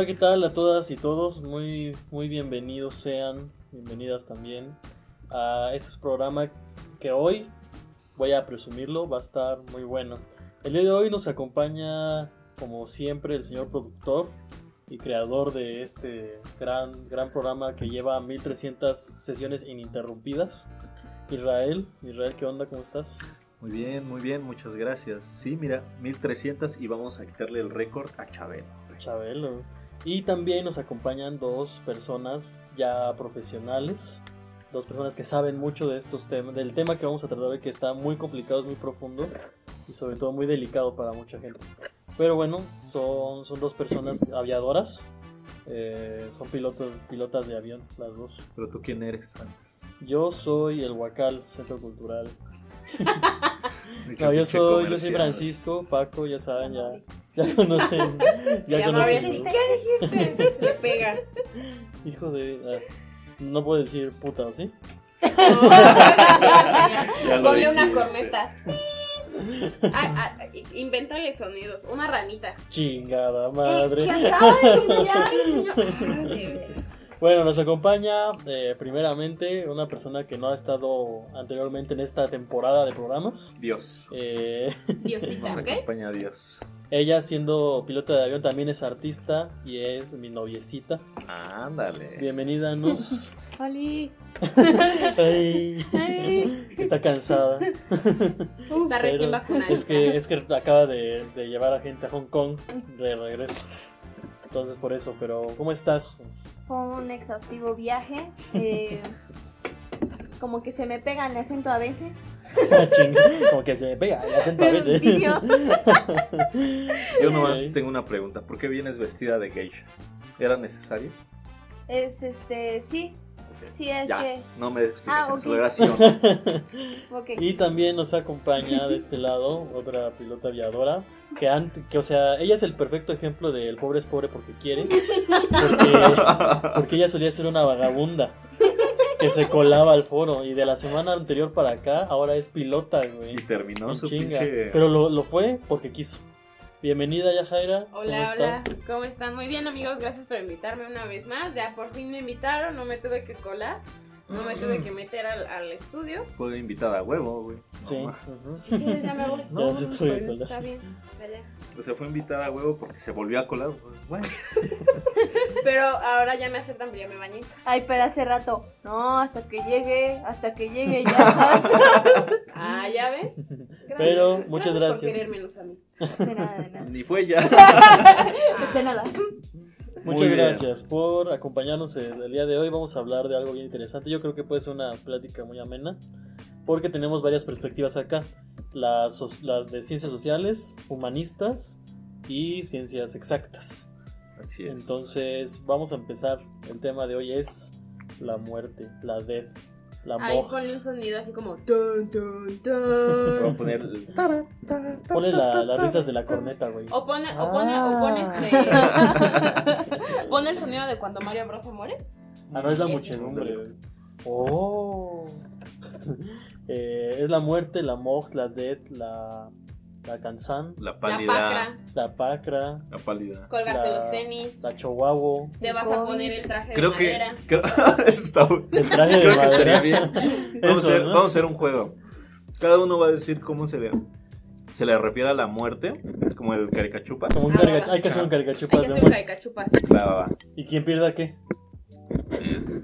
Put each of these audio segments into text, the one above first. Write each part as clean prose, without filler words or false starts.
Hola, ¿qué tal a todas y todos? Muy, muy bienvenidos sean, bienvenidas también a este programa que hoy, voy a presumirlo, va a estar muy bueno. El día de hoy nos acompaña, como siempre, el señor productor y creador de este gran programa que lleva 1300 sesiones ininterrumpidas. Israel, ¿qué onda? ¿Cómo estás? Muy bien, muchas gracias. Sí, mira, 1300 y vamos a quitarle el récord a Chabelo. Y también nos acompañan dos personas ya profesionales, dos personas que saben mucho de estos temas, del tema que vamos a tratar, que está muy complicado, es muy profundo y sobre todo muy delicado para mucha gente. Pero bueno, son dos personas aviadoras, son pilotas de avión, las dos. ¿Pero tú quién eres antes? Yo soy el Huacal, Centro Cultural. No, yo soy Francisco, Paco, ya saben, ya conocen. Ya conocen. ¿Qué dijiste? Le pega. Hijo de... no puedo decir puta, ¿sí? No, ponle una corneta. Invéntale sonidos. Una ranita. Chingada madre. Que acaba de limpiar el señor. De veras. Bueno, nos acompaña primeramente una persona que no ha estado anteriormente en esta temporada de programas. Dios. Diosita, nos acompaña a Dios. Ella, siendo pilota de avión, también es artista y es mi noviecita. Ándale. Bienvenida, Nus. Oli. Está cansada. Está recién vacunada. Es que acaba de llevar a gente a Hong Kong de regreso. Entonces, por eso, pero ¿cómo estás? Un exhaustivo viaje, como que se me pega el acento a veces. Como que se me pega el acento a veces. Yo nomás tengo una pregunta, ¿por qué vienes vestida de geisha? ¿Era necesario? Sí. Okay. Sí, es ya, que... no me explicaciones, okay. Okay. Y también nos acompaña de este lado otra pilota aviadora que o sea, ella es el perfecto ejemplo de el pobre es pobre porque quiere, porque ella solía ser una vagabunda que se colaba al foro, y de la semana anterior para acá ahora es pilota, güey. Y terminó su pinche... Pero lo fue porque quiso. Bienvenida, Yajaira. Hola, ¿cómo están? Muy bien, amigos, gracias por invitarme una vez más. Ya por fin me invitaron, no me tuve que colar, no me tuve que meter al estudio. Fue invitada a huevo, güey. Sí. Si quieres, ya me voy. No, ya estoy colar. Está bien, vale. O sea, fue invitada a huevo porque se volvió a colar. Bueno. Pero ahora ya me aceptan, pero ya me bañé. Ay, pero hace rato. No, hasta que llegue ya pasas. Ah, ¿ya ven? Gracias. Pero muchas gracias. Por querérmelos a mí. De nada. Ni fue ya. De nada. Muchas gracias por acompañarnos el día de hoy. Vamos a hablar de algo bien interesante. Yo creo que puede ser una plática muy amena, porque tenemos varias perspectivas acá. Las de ciencias sociales, humanistas y ciencias exactas. Así es. Entonces vamos a empezar. El tema de hoy es la muerte, la death. Ahí ponle un sonido así como tun, tun, tun. Vamos a poner ponle las risas de la corneta, güey. Pone el sonido de cuando Mario Bros se muere. Ah, no, es la muchedumbre, güey. Oh. Es la muerte, la moj, la death, la cansan, la pálida, la pacra, la pálida, colgaste los tenis, la chihuahua, te vas a poner el traje de madera. Eso está bueno. El traje de madera. Estaría bien. Vamos a hacer un juego. Cada uno va a decir cómo se le refiere a la muerte, como el caricachupas. Hay que hacer un caricachupas. Claro. ¿Y quién pierda qué? Yo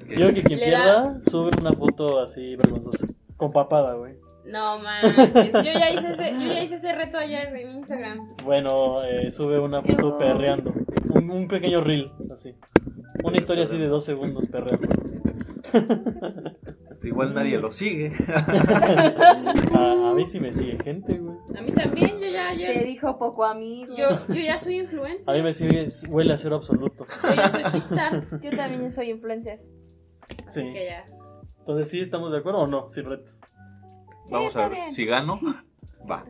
creo que quien pierda sube una foto así vergonzosa, con papada, güey. No manches, yo ya hice ese reto ayer en Instagram. Bueno, sube una foto perreando, un pequeño reel, así. Una historia así de 2 segundos perreando. Pues igual nadie lo sigue. A mí sí me sigue gente, güey. A mí también, yo ya ayer. Te dijo poco a mí. Yo ya soy influencer. A mí me sigue huele a cero absoluto. Yo ya soy Pixar. Yo también soy influencer. Así sí. Que ya. Entonces sí, ¿estamos de acuerdo o no? Sí, reto. Vamos a ver, bien. Si gano, va,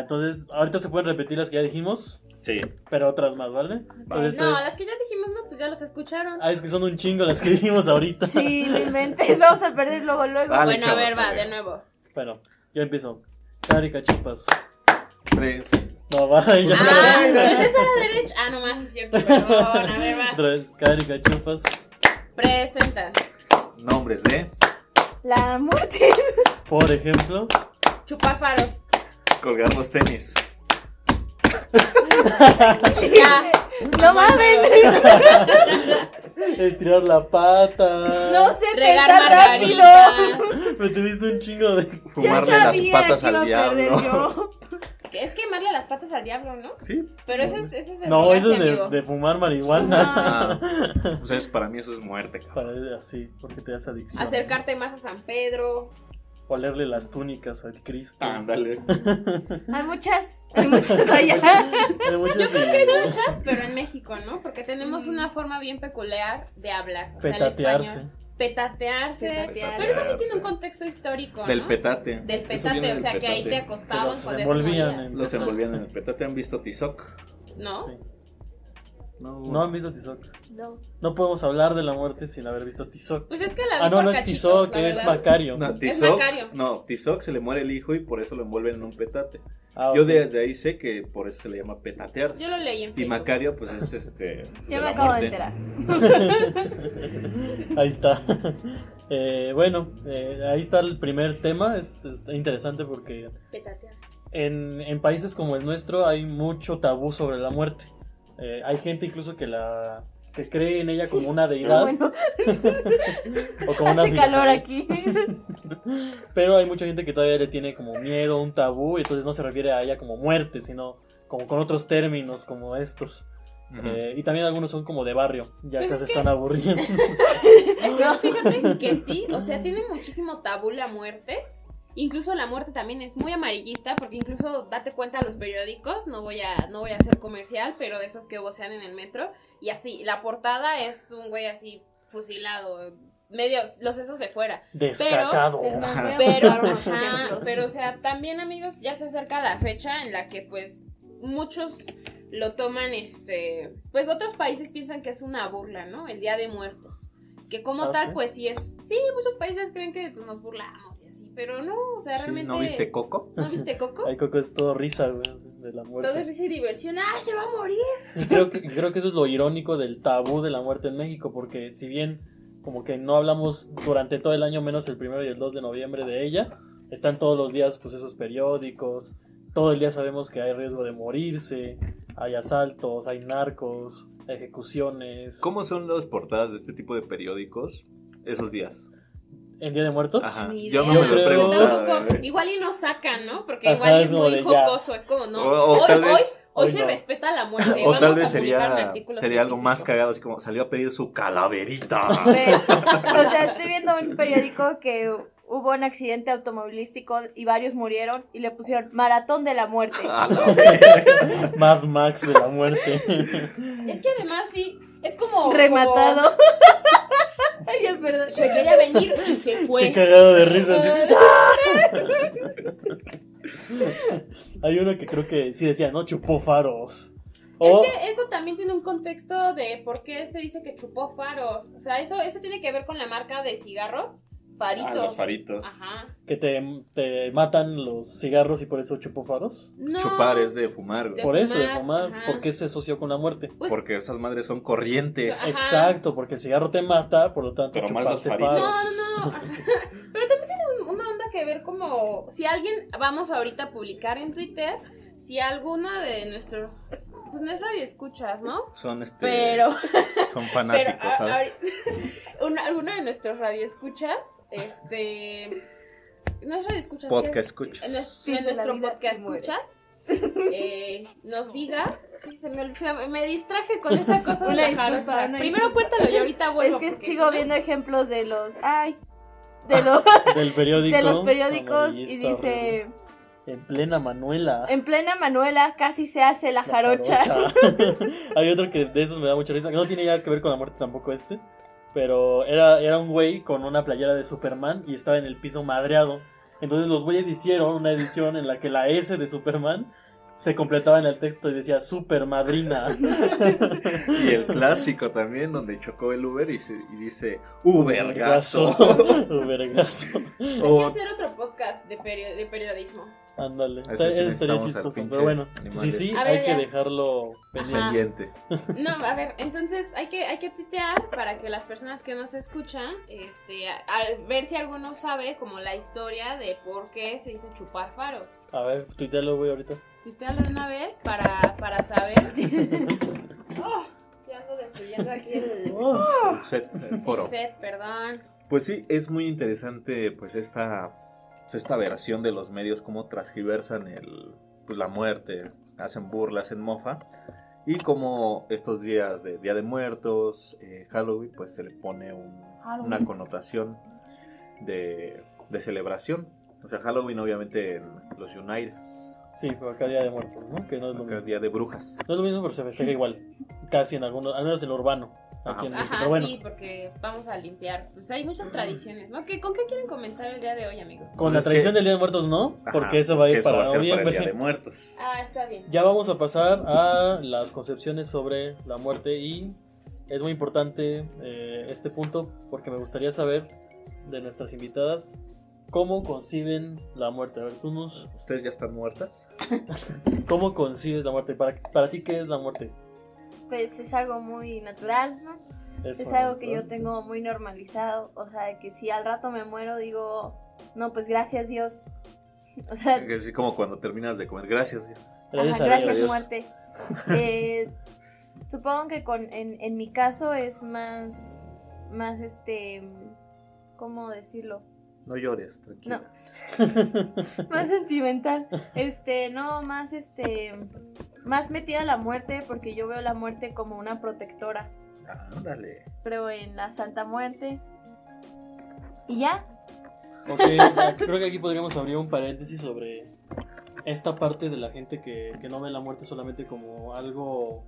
entonces, ahorita se pueden repetir las que ya dijimos. Sí. Pero otras más, ¿vale? Entonces, no, las que ya dijimos no, pues ya las escucharon. Ah, es que son un chingo las que dijimos ahorita. Sí, no inventes, vamos a perder luego. Vale, bueno, chavos, a ver, de nuevo. Bueno, yo empiezo. Caricachupas. 3. No, va, ya. Ah, entonces a la derecha. Ah, no más, es cierto, perdón, a ver, va. Caricachupas. Presenta. Nombres de... La Muerte. Por ejemplo. Chupafaros. Colgar los tenis. Ya. No mames. Estirar la pata. No sé, regar margaritas. Me tuviste un chingo de... Fumarle las patas al diablo. Es quemarle las patas al diablo, ¿no? Sí. Pero eso es de... No, eso es de fumar marihuana. No. Pues eso, para mí eso es muerte, cabrón. Para, así, porque te das adicción. Acercarte más a San Pedro. O leerle las túnicas al Cristo. Ándale. Hay muchas allá. Yo creo que hay muchas, pero en México, ¿no? Porque tenemos una forma bien peculiar de hablar. O sea, el español. Petatearse. Pero eso sí tiene un contexto histórico, ¿no? Del petate, o sea, que ahí te acostaban. Los envolvían en el petate. ¿Han visto Tizoc? No. Sí. No han visto Tizoc. No. No podemos hablar de la muerte sin haber visto Tizoc. Pues es que la vi por no es Tizoc, es Macario. No, Tizoc, es Macario. No, Tizoc se le muere el hijo y por eso lo envuelven en un petate. Ah, yo desde ahí sé que por eso se le llama petatear. Yo lo leí en Facebook. Y Macario pues es ya me acabo de enterar. Ahí está. Ahí está el primer tema. Es interesante porque petatearse. En países como el nuestro hay mucho tabú sobre la muerte. Hay gente incluso que cree en ella como una deidad. Bueno. O como hace una calor aquí. Pero hay mucha gente que todavía le tiene como miedo, un tabú, y entonces no se refiere a ella como muerte, sino como con otros términos como estos. Uh-huh. Y también algunos son como de barrio, ya pues que se están aburriendo. Es que fíjate que sí, o sea, tiene muchísimo tabú la muerte. Incluso la muerte también es muy amarillista, porque incluso date cuenta los periódicos, no voy a hacer comercial, pero de esos que vocean en el metro, y así, la portada es un güey así fusilado, medio, los sesos de fuera. Descacado. Pero, o sea, también amigos, ya se acerca la fecha en la que pues muchos lo toman, pues otros países piensan que es una burla, ¿no? El Día de Muertos. Que como tal, ¿sí? Pues sí es... Sí, muchos países creen que pues, nos burlamos y así, pero no, o sea, realmente... ¿No viste Coco? Ay, Coco es todo risa, güey, de la muerte. Todo es risa y diversión. ¡Ah, se va a morir! Creo que eso es lo irónico del tabú de la muerte en México, porque si bien como que no hablamos durante todo el año, menos el 1 y el 2 de noviembre de ella, están todos los días pues esos periódicos, todo el día sabemos que hay riesgo de morirse, hay asaltos, hay narcos... ejecuciones. ¿Cómo son las portadas de este tipo de periódicos esos días? ¿En Día de Muertos? Ajá. Yo no me lo preguntaba. Igual y no sacan, ¿no? Porque ajá, igual es muy jocoso. Es como, no, hoy se respeta la muerte. O tal vez sería algo más cagado, así como salió a pedir su calaverita. O sea, estoy viendo un periódico que... Hubo un accidente automovilístico y varios murieron y le pusieron Maratón de la Muerte. Mad Max de la Muerte. Es que además sí, es como... Rematado. Como... Ay, el perdón. Se quería venir y se fue. Qué cagado de risa. Hay uno que creo que sí decía, ¿no? Chupó faros. Oh. Es que eso también tiene un contexto de por qué se dice que chupó faros. O sea, eso tiene que ver con la marca de cigarros. Faritos. Ah, los faritos. Ajá. Que te matan los cigarros y por eso chupó faros. No. Chupar es de fumar. De fumar. Ajá. ¿Por qué se asoció con la muerte? Pues, porque esas madres son corrientes. Ajá. Exacto, porque el cigarro te mata, por lo tanto. Pero chupaste más los faritos. No. Pero también tiene una onda que ver como si alguien, vamos ahorita a publicar en Twitter, si alguna de nuestros, pues no es radio escuchas, ¿no? Son pero son fanáticos, pero, ¿sabes? Alguna de nuestros radio escuchas, no es radio escuchas, podcast escuchas. En nuestro podcast escuchas, nos diga, se me olvidó, me distraje con esa cosa de la jarocha. Primero cuéntalo y ahorita vuelvo. Es que sigo viendo ejemplos de los, del periódico, de los periódicos y dice. En plena Manuela casi se hace la jarocha. Hay otro que de esos me da mucha risa, que no tiene ya que ver con la muerte tampoco pero era un güey con una playera de Superman y estaba en el piso madreado. Entonces los güeyes hicieron una edición en la que la S de Superman se completaba en el texto y decía super madrina. Y el clásico también, donde chocó el Uber y dice Ubergazo. Ubergazo. O... hay que hacer otro podcast de periodismo. Ándale, sí sería chistoso, pero bueno, animales. Sí, a ver, hay ya que dejarlo pendiente. No, a ver, entonces hay que tuitear para que las personas que nos escuchan, al ver si alguno sabe como la historia de por qué se dice chupar faros. A ver, tuitealo, güey, ahorita. Tuitealo de una vez para saber. Oh, ya ando destruyendo aquí el set, el foro. El set, perdón. Pues sí, es muy interesante pues esta versión de los medios, cómo transgiversan la muerte, hacen burla, hacen mofa, y como estos días de Día de Muertos, Halloween, pues se le pone una connotación de celebración. O sea, Halloween obviamente en los United. Sí, pero acá Día de Muertos, ¿no? Que no es lo mismo. Día de Brujas. No es lo mismo, pero se festeja igual, casi en algunos, al menos el urbano. Ajá, bueno. Sí, porque vamos a limpiar. Pues hay muchas tradiciones, ¿no? ¿Con qué quieren comenzar el día de hoy, amigos? Con la tradición del Día de Muertos, ¿no? Porque eso va a ir para el Día de Muertos. Ah, está bien. Ya vamos a pasar a las concepciones sobre la muerte. Y es muy importante este punto, porque me gustaría saber de nuestras invitadas cómo conciben la muerte. A ver, tú nos... ¿Ustedes ya están muertas? ¿Cómo concibes la muerte? Para ti, ¿qué es la muerte? Pues es algo muy natural, ¿no? Eso, es algo que yo tengo muy normalizado, o sea, que si al rato me muero digo, no, pues gracias Dios. O sea, es así como cuando terminas de comer, gracias Dios. Gracias, ajá, gracias Dios. Muerte. Supongo que en mi caso es más ¿cómo decirlo? No llores, tranquila. No. Más sentimental. Más metida a la muerte, porque yo veo la muerte como una protectora. Ándale. Creo en la Santa Muerte. Y ya. Ok, creo que aquí podríamos abrir un paréntesis sobre esta parte de la gente que no ve la muerte solamente como algo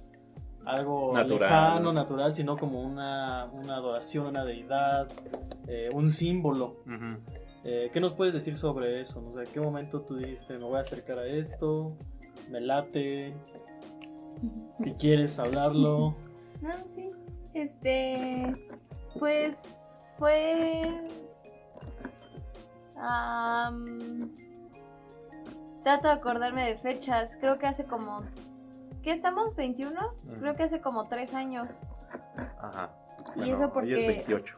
natural. Lejano, natural, sino como una adoración, una deidad, un símbolo. Uh-huh. ¿Qué nos puedes decir sobre eso? O sea, ¿en qué momento tú dijiste, me voy a acercar a esto? Me late. Si quieres hablarlo. No, sí. Pues fue trato de acordarme de fechas. Creo que hace como... ¿qué estamos? ¿21? Uh-huh. Creo que hace como 3 años. Ajá. Bueno, y eso porque... hoy es 28.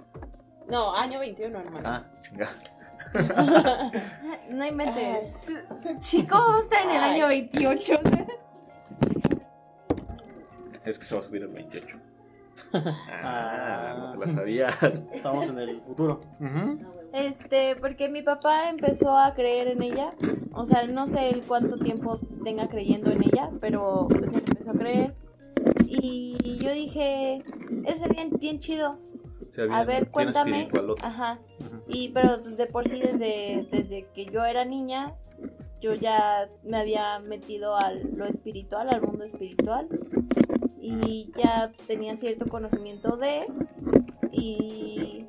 No, año 21, hermano. Ah, chinga. No inventes. Chico, está en el año 28. Es que se va a subir el 28. No te la sabías. Estamos en el futuro. Uh-huh. Porque mi papá empezó a creer en ella. O sea, no sé cuánto tiempo tenga creyendo en ella, pero pues él empezó a creer. Y yo dije, eso es bien, bien chido. A ver, cuéntame. Ajá. Y pero pues, de por sí desde que yo era niña yo ya me había metido a lo espiritual, al mundo espiritual, y ya tenía cierto conocimiento y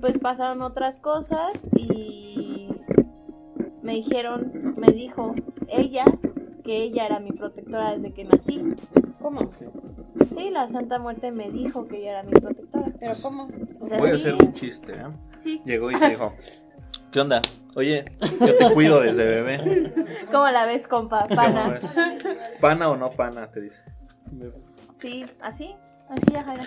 pues pasaron otras cosas y me dijo ella que ella era mi protectora desde que nací. ¿Cómo? Sí, la Santa Muerte me dijo que ella era mi protectora. ¿Pero cómo? O sea, puede ser un chiste, ¿eh? Sí. Llegó y te dijo, ¿qué onda? Oye, yo te cuido desde bebé. ¿Cómo la ves, compa? Pana. ¿Ves? ¿Pana o no pana? Te dice. Sí, así Yajaira.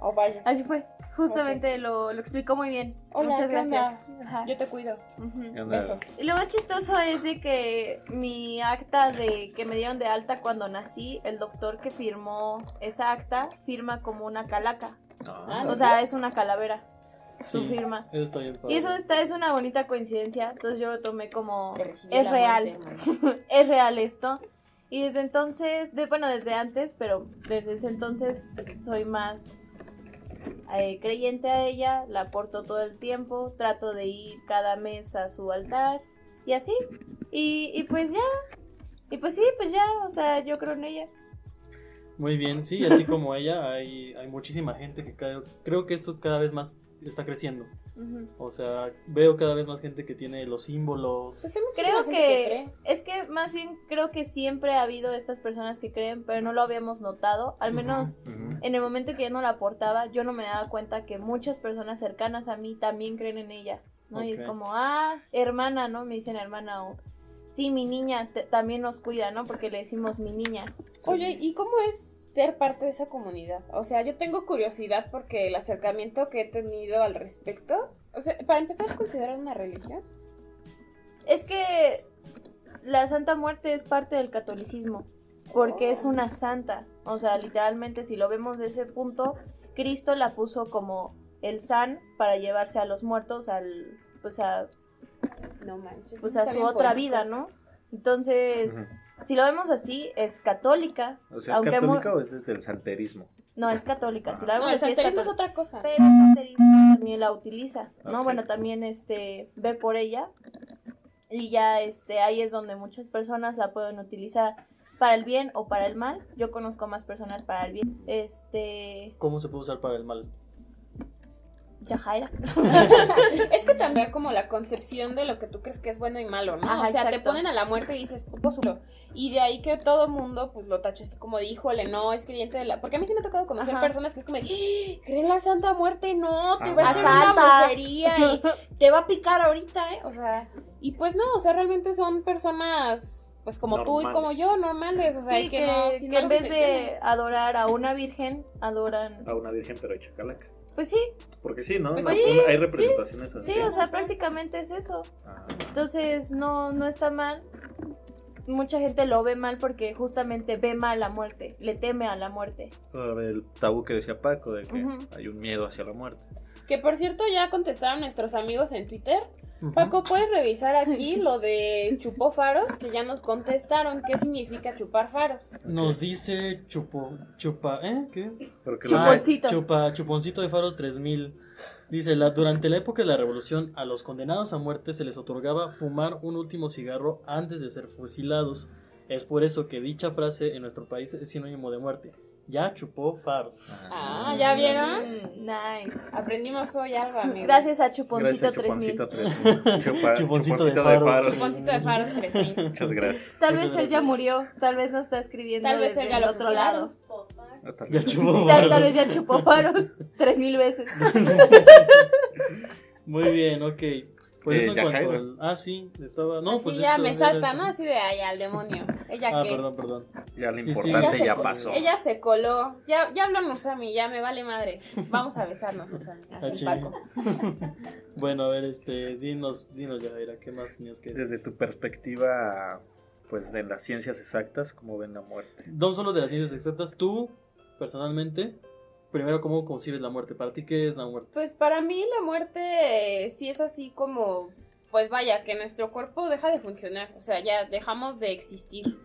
Oh, vaya. Así fue. Justamente okay. Lo explicó muy bien. Hola, muchas gracias. Ajá. Yo te cuido. Uh-huh. Besos. Y lo más chistoso es de que mi acta de que me dieron de alta cuando nací, el doctor que firmó esa acta firma como una calaca. Ah, o sea, es una calavera. Sí, su firma. Eso está bien padre. Y eso es una bonita coincidencia. Entonces yo lo tomé como es real. Muerte, es real esto. Y desde entonces, desde antes, pero desde ese entonces soy más creyente a ella, la porto todo el tiempo, trato de ir cada mes a su altar y así, y pues ya, y pues sí, pues ya, o sea, yo creo en ella. Muy bien, sí, así como ella, hay muchísima gente que creo que esto cada vez más está creciendo. Uh-huh. O sea, veo cada vez más gente que tiene los símbolos. Pues creo que es que más bien creo que siempre ha habido estas personas que creen, pero no lo habíamos notado. Al menos en el momento que yo no la portaba, yo no me daba cuenta que muchas personas cercanas a mí también creen en ella, ¿no? Okay. Y es como, ah, hermana, ¿no? Me dicen hermana o... Sí, mi niña también nos cuida, ¿no? Porque le decimos mi niña. Oye, ¿y cómo es ser parte de esa comunidad? O sea, yo tengo curiosidad porque el acercamiento que he tenido al respecto... O sea, para empezar, ¿considerar una religión? Es que la Santa Muerte es parte del catolicismo, porque es una santa. O sea, literalmente, si lo vemos de ese punto, Cristo la puso como el san para llevarse a los muertos al... pues a... No manches, pues a su otra vida, ¿no? Entonces, si lo vemos así, es católica. O sea, ¿es católica o es desde el santerismo? No, es católica. Si lo vemos así, el santerismo es otra cosa. Pero el santerismo también la utiliza, ¿no? Okay. Bueno, también ve por ella. Y ya ahí es donde muchas personas la pueden utilizar para el bien o para el mal. Yo conozco más personas para el bien. ¿Cómo se puede usar para el mal? Yajaira. Es que también como la concepción de lo que tú crees que es bueno y malo, ¿no? Ajá, o sea, exacto. Te ponen a la muerte y dices, poco suelo. Y de ahí que todo mundo, pues, lo tache así como de, híjole, no, es creyente de la... Porque a mí sí me ha tocado conocer personas que es como de, ¿creen la Santa Muerte? No, te va a hacer una brujería y te va a picar ahorita, ¿eh? O sea, y pues no, o sea, realmente son personas... Pues como normales. Tú y como yo, normales, o sea, sí, que en vez de adorar a una virgen, adoran... A una virgen, pero chacalaca. Pues sí. Porque sí, ¿no? Pues sí, hay representaciones así. Sí, o sea, prácticamente es eso. Entonces, no está mal. Mucha gente lo ve mal porque justamente ve mal la muerte, le teme a la muerte. El tabú que decía Paco, de que hay un miedo hacia la muerte. Que por cierto ya contestaron nuestros amigos en Twitter. Paco, ¿puedes revisar aquí lo de chupó faros? Que ya nos contestaron. ¿Qué significa chupar faros? Nos dice Chuponcito de Faros 3000. Dice, durante la época de la revolución, a los condenados a muerte se les otorgaba fumar un último cigarro antes de ser fusilados. Es por eso que dicha frase en nuestro país es sinónimo de muerte. Ya chupó faros. ¿Ya vieron? Nice. Aprendimos hoy algo, amigos. Gracias a Chuponcito 3000. Chuponcito de Faros. Chuponcito de Faros 3000. Muchas gracias. Tal vez él ya murió. Tal vez no está escribiendo. Tal vez él ya lo otro lado. Ya chupó faros. Tal vez ya chupó faros 3000 veces. Muy bien, ok. Por eso en cuanto al... Ah, sí, estaba... No, pues sí, ya eso, me salta, ¿no? Así de ahí, al demonio. ¿Ella qué? Perdón. Ya lo importante ya pasó. Ella se coló. Ya habló Musami, ya me vale madre. Vamos a besarnos, Musami. Así, Paco. Bueno, a ver, dinos, Yajaira, ¿qué más tenías que decir? Desde tu perspectiva, pues, de las ciencias exactas, ¿cómo ven la muerte? No solo de las ciencias exactas, tú, personalmente... Primero, ¿cómo concibes la muerte? ¿Para ti qué es la muerte? Pues para mí la muerte sí es así como, pues vaya, que nuestro cuerpo deja de funcionar, o sea, ya dejamos de existir.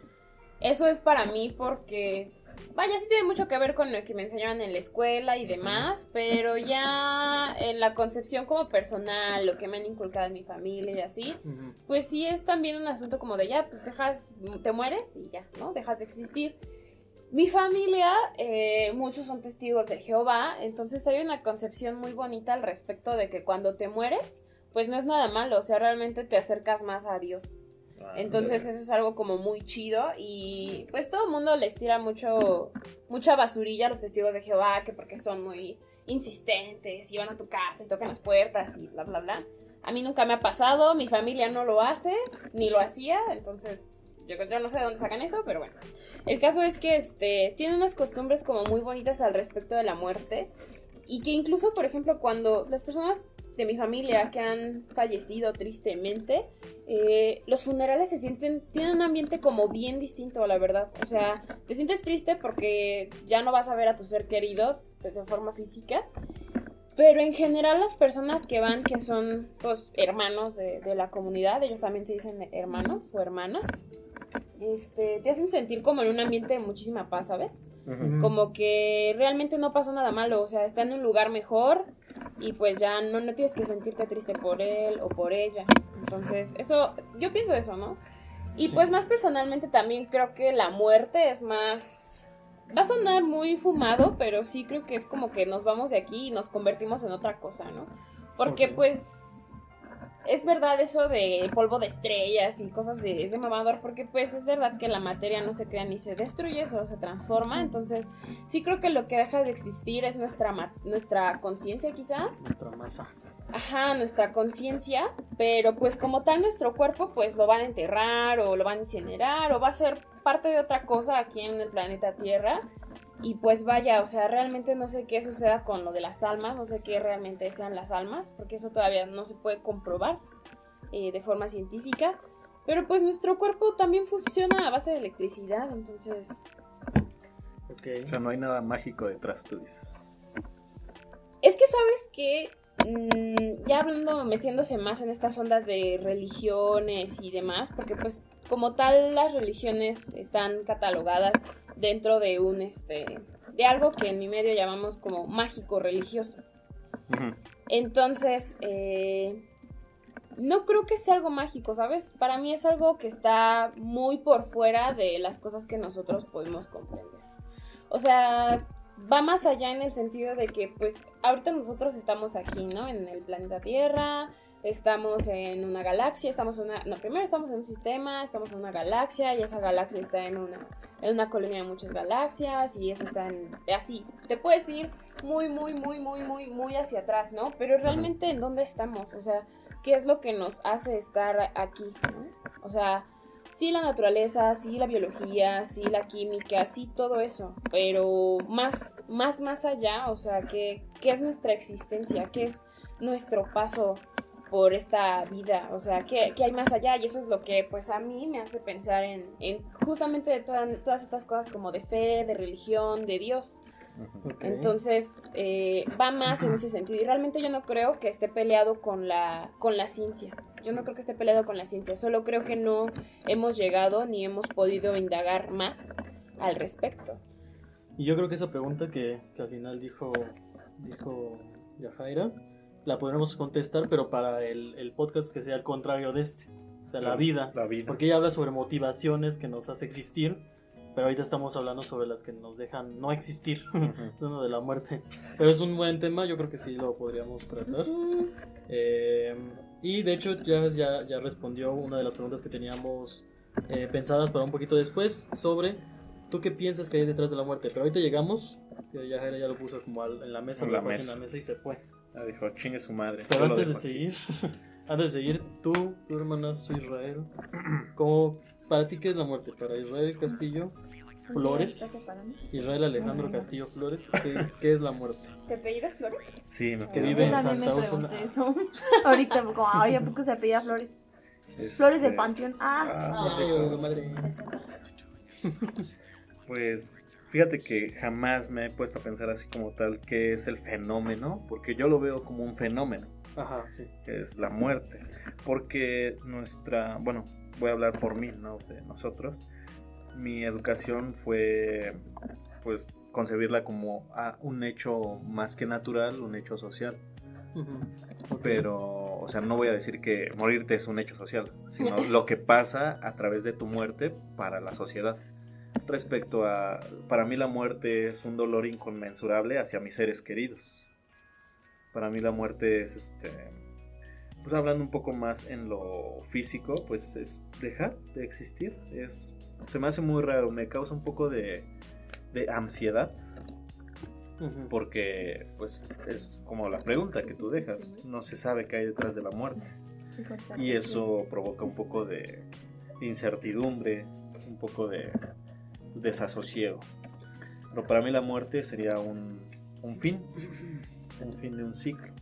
Eso es para mí porque, vaya, sí tiene mucho que ver con lo que me enseñaron en la escuela y demás, pero ya en la concepción como personal, lo que me han inculcado en mi familia y así, pues sí es también un asunto como de ya, pues te mueres y ya, ¿no? Dejas de existir. Mi familia, muchos son testigos de Jehová, entonces hay una concepción muy bonita al respecto de que cuando te mueres, pues no es nada malo, o sea, realmente te acercas más a Dios. Entonces eso es algo como muy chido y pues todo el mundo les tira mucha basurilla a los testigos de Jehová, que porque son muy insistentes y van a tu casa y tocan las puertas y bla, bla, bla. A mí nunca me ha pasado, mi familia no lo hace, ni lo hacía, entonces... Yo no sé de dónde sacan eso, pero bueno. El caso es que tienen unas costumbres como muy bonitas al respecto de la muerte. Y que incluso, por ejemplo, cuando las personas de mi familia que han fallecido tristemente, los funerales tienen un ambiente como bien distinto, la verdad. O sea, te sientes triste porque ya no vas a ver a tu ser querido, pues, de forma física. Pero en general las personas que van, que son los hermanos de la comunidad, ellos también se dicen hermanos o hermanas, te hacen sentir como en un ambiente de muchísima paz, ¿sabes? Uh-huh. Como que realmente no pasó nada malo, o sea, está en un lugar mejor y pues ya no tienes que sentirte triste por él o por ella. Entonces, eso, yo pienso eso, ¿no? Y sí. Pues más personalmente también creo que la muerte es más... Va a sonar muy fumado, pero sí creo que es como que nos vamos de aquí y nos convertimos en otra cosa, ¿no? Porque pues es verdad eso de polvo de estrellas y cosas de ese mamador, porque pues es verdad que la materia no se crea ni se destruye, solo se transforma. Entonces sí creo que lo que deja de existir es nuestra conciencia, quizás. Nuestra masa. Ajá, nuestra conciencia, pero pues como tal nuestro cuerpo pues lo van a enterrar o lo van a incinerar o va a ser parte de otra cosa aquí en el planeta Tierra. Y pues vaya, o sea, realmente no sé qué suceda con lo de las almas, no sé qué realmente sean las almas, porque eso todavía no se puede comprobar de forma científica. Pero pues nuestro cuerpo también funciona a base de electricidad, entonces... Okay. O sea, no hay nada mágico detrás, tú dices. Es que sabes que, ya hablando, metiéndose más en estas ondas de religiones y demás, porque pues como tal las religiones están catalogadas dentro de un de algo que en mi medio llamamos como mágico religioso. Uh-huh. Entonces, no creo que sea algo mágico, ¿sabes? Para mí es algo que está muy por fuera de las cosas que nosotros podemos comprender. O sea, va más allá en el sentido de que, pues, ahorita nosotros estamos aquí, ¿no? En el planeta Tierra, estamos en una galaxia, primero estamos en un sistema, estamos en una galaxia, y esa galaxia está en una colonia de muchas galaxias, y eso está así, te puedes ir muy, muy, muy, muy, muy, muy hacia atrás, ¿no? Pero realmente, ¿en dónde estamos? O sea, ¿qué es lo que nos hace estar aquí, ¿no? O sea, sí la naturaleza, sí la biología, sí la química, sí todo eso, pero más allá, o sea, ¿qué es nuestra existencia? ¿Qué es nuestro paso por esta vida? O sea, ¿qué hay más allá? Y eso es lo que, pues, a mí me hace pensar en justamente de todas estas cosas como de fe, de religión, de Dios. Okay. Entonces, va más en ese sentido. Y realmente yo no creo que esté peleado con la ciencia. Yo no creo que esté peleado con la ciencia. Solo creo que no hemos llegado ni hemos podido indagar más al respecto. Y yo creo que esa pregunta que al final dijo Yajaira, la podremos contestar, pero para el podcast que sea el contrario de este. O sea, la vida. Porque ella habla sobre motivaciones que nos hace existir, pero ahorita estamos hablando sobre las que nos dejan no existir, uh-huh. De la muerte. Pero es un buen tema, yo creo que sí lo podríamos tratar. Uh-huh. Y de hecho ya respondió una de las preguntas que teníamos pensadas para un poquito después, sobre ¿tú qué piensas que hay detrás de la muerte? Pero ahorita llegamos, Yajaira ya lo puso como en la mesa, y se fue. Dijo, chingue su madre. Pero antes de seguir, tu hermanazo Israel, ¿cómo, para ti qué es la muerte? Para Israel Castillo Flores, Israel Alejandro Castillo Flores, ¿qué es la muerte? ¿Te apellidas Flores? Sí, me apellido. Que vive en Santa Úrsula. Eso. Ahorita, como, ay, ¿a poco se apellida Flores? Flores del Panteón. Madre. Pues... fíjate que jamás me he puesto a pensar así como tal qué es el fenómeno, porque yo lo veo como un fenómeno. Ajá, sí. Que es la muerte, porque voy a hablar por mí, ¿no? De nosotros. Mi educación fue, pues, concebirla como un hecho más que natural, un hecho social. Uh-huh. Pero, o sea, no voy a decir que morirte es un hecho social, sino lo que pasa a través de tu muerte para la sociedad. Respecto a, para mí la muerte es un dolor inconmensurable hacia mis seres queridos. Para mí la muerte es, pues hablando un poco más en lo físico, pues es dejar de existir. Se me hace muy raro, me causa un poco de ansiedad, porque pues es como la pregunta que tú dejas, no se sabe qué hay detrás de la muerte, y eso provoca un poco de incertidumbre, un poco de desasosiego. Pero para mí la muerte sería un fin de un ciclo.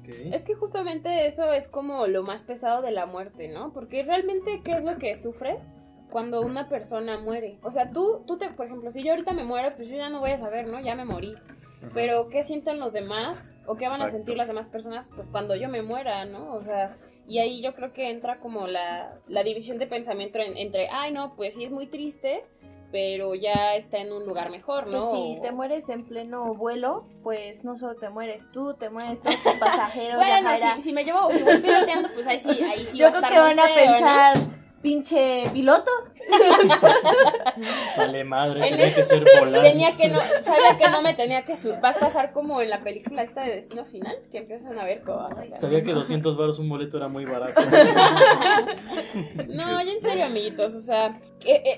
Okay. Es que justamente eso es como lo más pesado de la muerte, ¿no? Porque realmente, ¿qué es lo que sufres cuando una persona muere? O sea, tú, por ejemplo, si yo ahorita me muero, pues yo ya no voy a saber, ¿no? Ya me morí. Uh-huh. Pero, ¿qué sienten los demás? ¿O qué van a sentir las demás personas? Pues cuando yo me muera, ¿no? O sea... y ahí yo creo que entra como la división de pensamiento entre, ay, no, pues sí es muy triste, pero ya está en un lugar mejor, ¿no? Pues si te mueres en pleno vuelo, pues no solo te mueres tú, te mueres todo tu pasajero. Bueno, si me llevo piloteando, pues ahí sí va a estar. Yo creo que van a pensar, ¿no? pinche piloto. Vale madre, tenía que ser volante. Tenía que no, sabía que no me tenía que subir. Vas a pasar como en la película esta de Destino Final, que empiezan a ver cómo. Sabía que 200 baros un boleto era muy barato. No, ya en serio, amiguitos, o sea,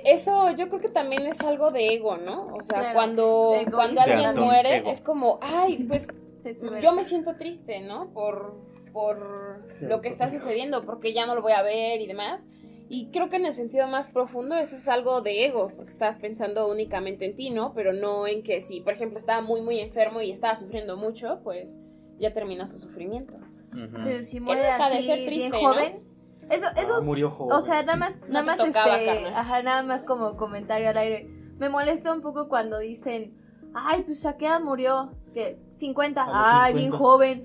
eso yo creo que también es algo de ego, ¿no? O sea, claro, cuando alguien muere ego. Es como, ay, pues yo me siento triste, ¿no? Por lo que está sucediendo, porque ya no lo voy a ver y demás. Y creo que en el sentido más profundo eso es algo de ego, porque estás pensando únicamente en ti, ¿no? Pero no en que si, por ejemplo, estaba muy, muy enfermo y estaba sufriendo mucho, pues ya terminó su sufrimiento. Uh-huh. Pero si muere así, de ser triste, bien joven, ¿no? Eso murió joven. O sea, nada más tocaba, ajá, nada más como comentario al aire. Me molesta un poco cuando dicen, ay, pues Shakira murió, que 50, ay, 50. Bien joven.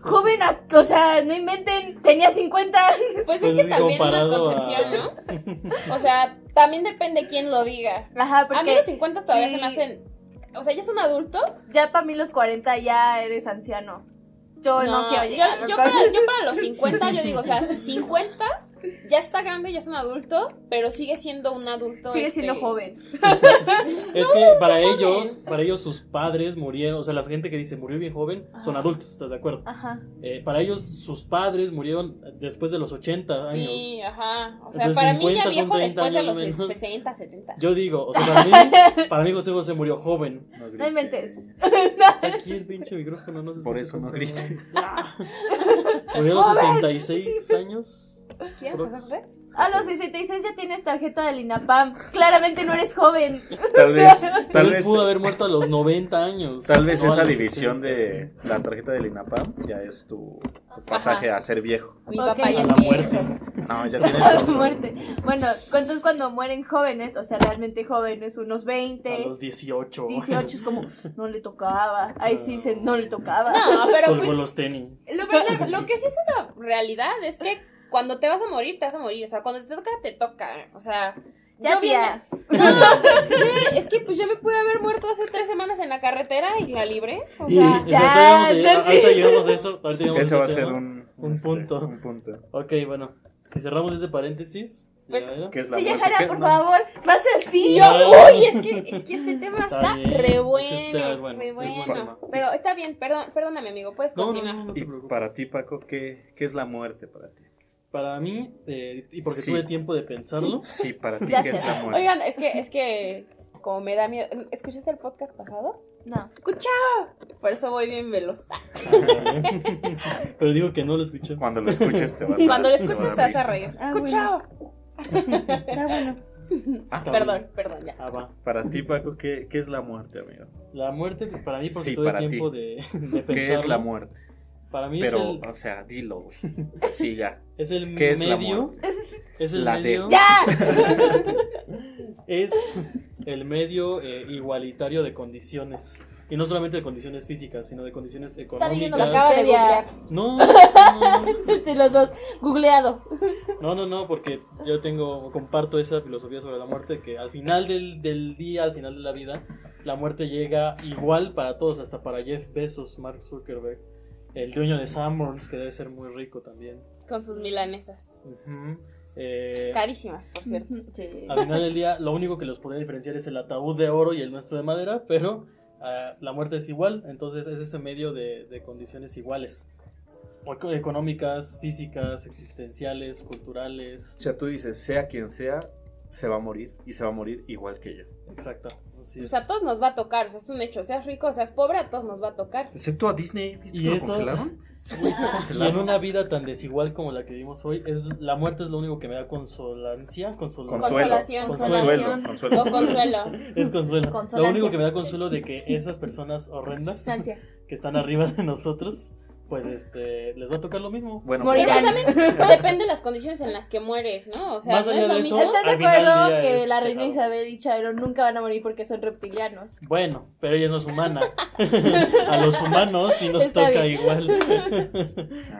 Joven, o sea, no inventen, tenía 50. Pues es que también es una concepción, ¿no? O sea, también depende quién lo diga. Ajá, porque a mí los 50 todavía sí, se me hacen, o sea, ya es un adulto. Ya para mí los 40 ya eres anciano. Yo no quiero llegar. Yo para los 50, yo digo, o sea, 50... ya está grande, ya es un adulto, pero sigue siendo un adulto. Sigue siendo joven. Es que para ellos sus padres murieron, o sea, la gente que dice murió bien joven, ajá, son adultos, ¿estás de acuerdo? Ajá. Para ellos sus padres murieron después de los 80 años. Sí, ajá. O sea, entonces, para mí ya viejo después de los menos. 60, 70. Yo digo, o sea, para mí José José murió joven. No inventes. Aquí el pinche micrófono no se escucha. Por eso no grité. Murió a los 66 años. ¿Quién? ¿José José? A los 66 ya tienes tarjeta del INAPAM. Claramente no eres joven. Tal vez pudo haber muerto a los 90 años. Tal vez no, esa división 60. De la tarjeta del INAPAM ya es tu pasaje, ajá, a ser viejo. Mi papá ya es viejo. No, ya tienes la muerte. Bueno, entonces cuando mueren jóvenes, o sea, realmente jóvenes, unos 20. A los 18. 18 es como, no le tocaba. Ahí sí dicen, no le tocaba. No, pero colgó pues los tenis. Lo que sí es una realidad es que cuando te vas a morir, te vas a morir. O sea, cuando te toca, o sea, ya yo tía. Es que pues yo me pude haber muerto hace 3 semanas en la carretera y la libré. O sea, ya, ahorita llegamos a eso. Ese va a ser un punto. Ok, bueno, si cerramos ese paréntesis. Pues, ¿qué es la muerte? Yajaira, por favor, más así. Uy, es que este tema está bien, re bueno. Este es bueno, re bueno. Pero está bien, perdóname, amigo, puedes continuar. No te preocupes. Y para ti, Paco, ¿qué es la muerte para ti? Para mí, y porque sí tuve tiempo de pensarlo. Sí, para ti que es la muerte. Oigan, es que como me da miedo. ¿Escuchaste el podcast pasado? No. ¡Escucha! Por eso voy bien veloz. Pero digo que no lo escuché. Cuando lo escuches te vas a... Cuando lo escuches te vas a reír. ¡Escucha! Está bueno. Perdón, ya. Ah, va. Para ti, Paco, ¿qué es la muerte, amigo? La muerte, para mí, porque sí, tuve tiempo de pensarlo. ¿Qué es la muerte? Para mí pero, es o sea, dilo, güey. Sí, ya. Es el ¿qué medio? Es el la medio. De... ¡Ya! Es el medio igualitario de condiciones. Y no solamente de condiciones físicas, sino de condiciones económicas. Está viendo, lo acaba de googlear. No. Sí, los dos, googleado. No, porque yo comparto esa filosofía sobre la muerte, que al final del día, al final de la vida, la muerte llega igual para todos, hasta para Jeff Bezos, Mark Zuckerberg. El dueño de Sanborns, que debe ser muy rico también. Con sus milanesas. Uh-huh. Carísimas, por cierto. Sí. Al final del día, lo único que los podría diferenciar es el ataúd de oro y el nuestro de madera, pero la muerte es igual, entonces es ese medio de condiciones iguales. Económicas, físicas, existenciales, culturales. O sea, tú dices, sea quien sea, se va a morir y se va a morir igual que yo. Exacto. Así es. O sea, a todos nos va a tocar, o sea, es un hecho, seas rico, seas pobre, a todos nos va a tocar. Excepto a Disney, ¿viste? ¿Y eso? Y en una vida tan desigual como la que vivimos hoy, la muerte es lo único que me da consuelo. Lo único que me da consuelo de que esas personas horrendas que están arriba de nosotros, pues les va a tocar lo mismo. Bueno, morirán. Depende de las condiciones en las que mueres, ¿no? O sea, más allá de eso, ¿estás de acuerdo que la Reina Isabel y Chabelo nunca van a morir porque son reptilianos? Bueno, pero ella no es humana. A los humanos sí nos toca igual.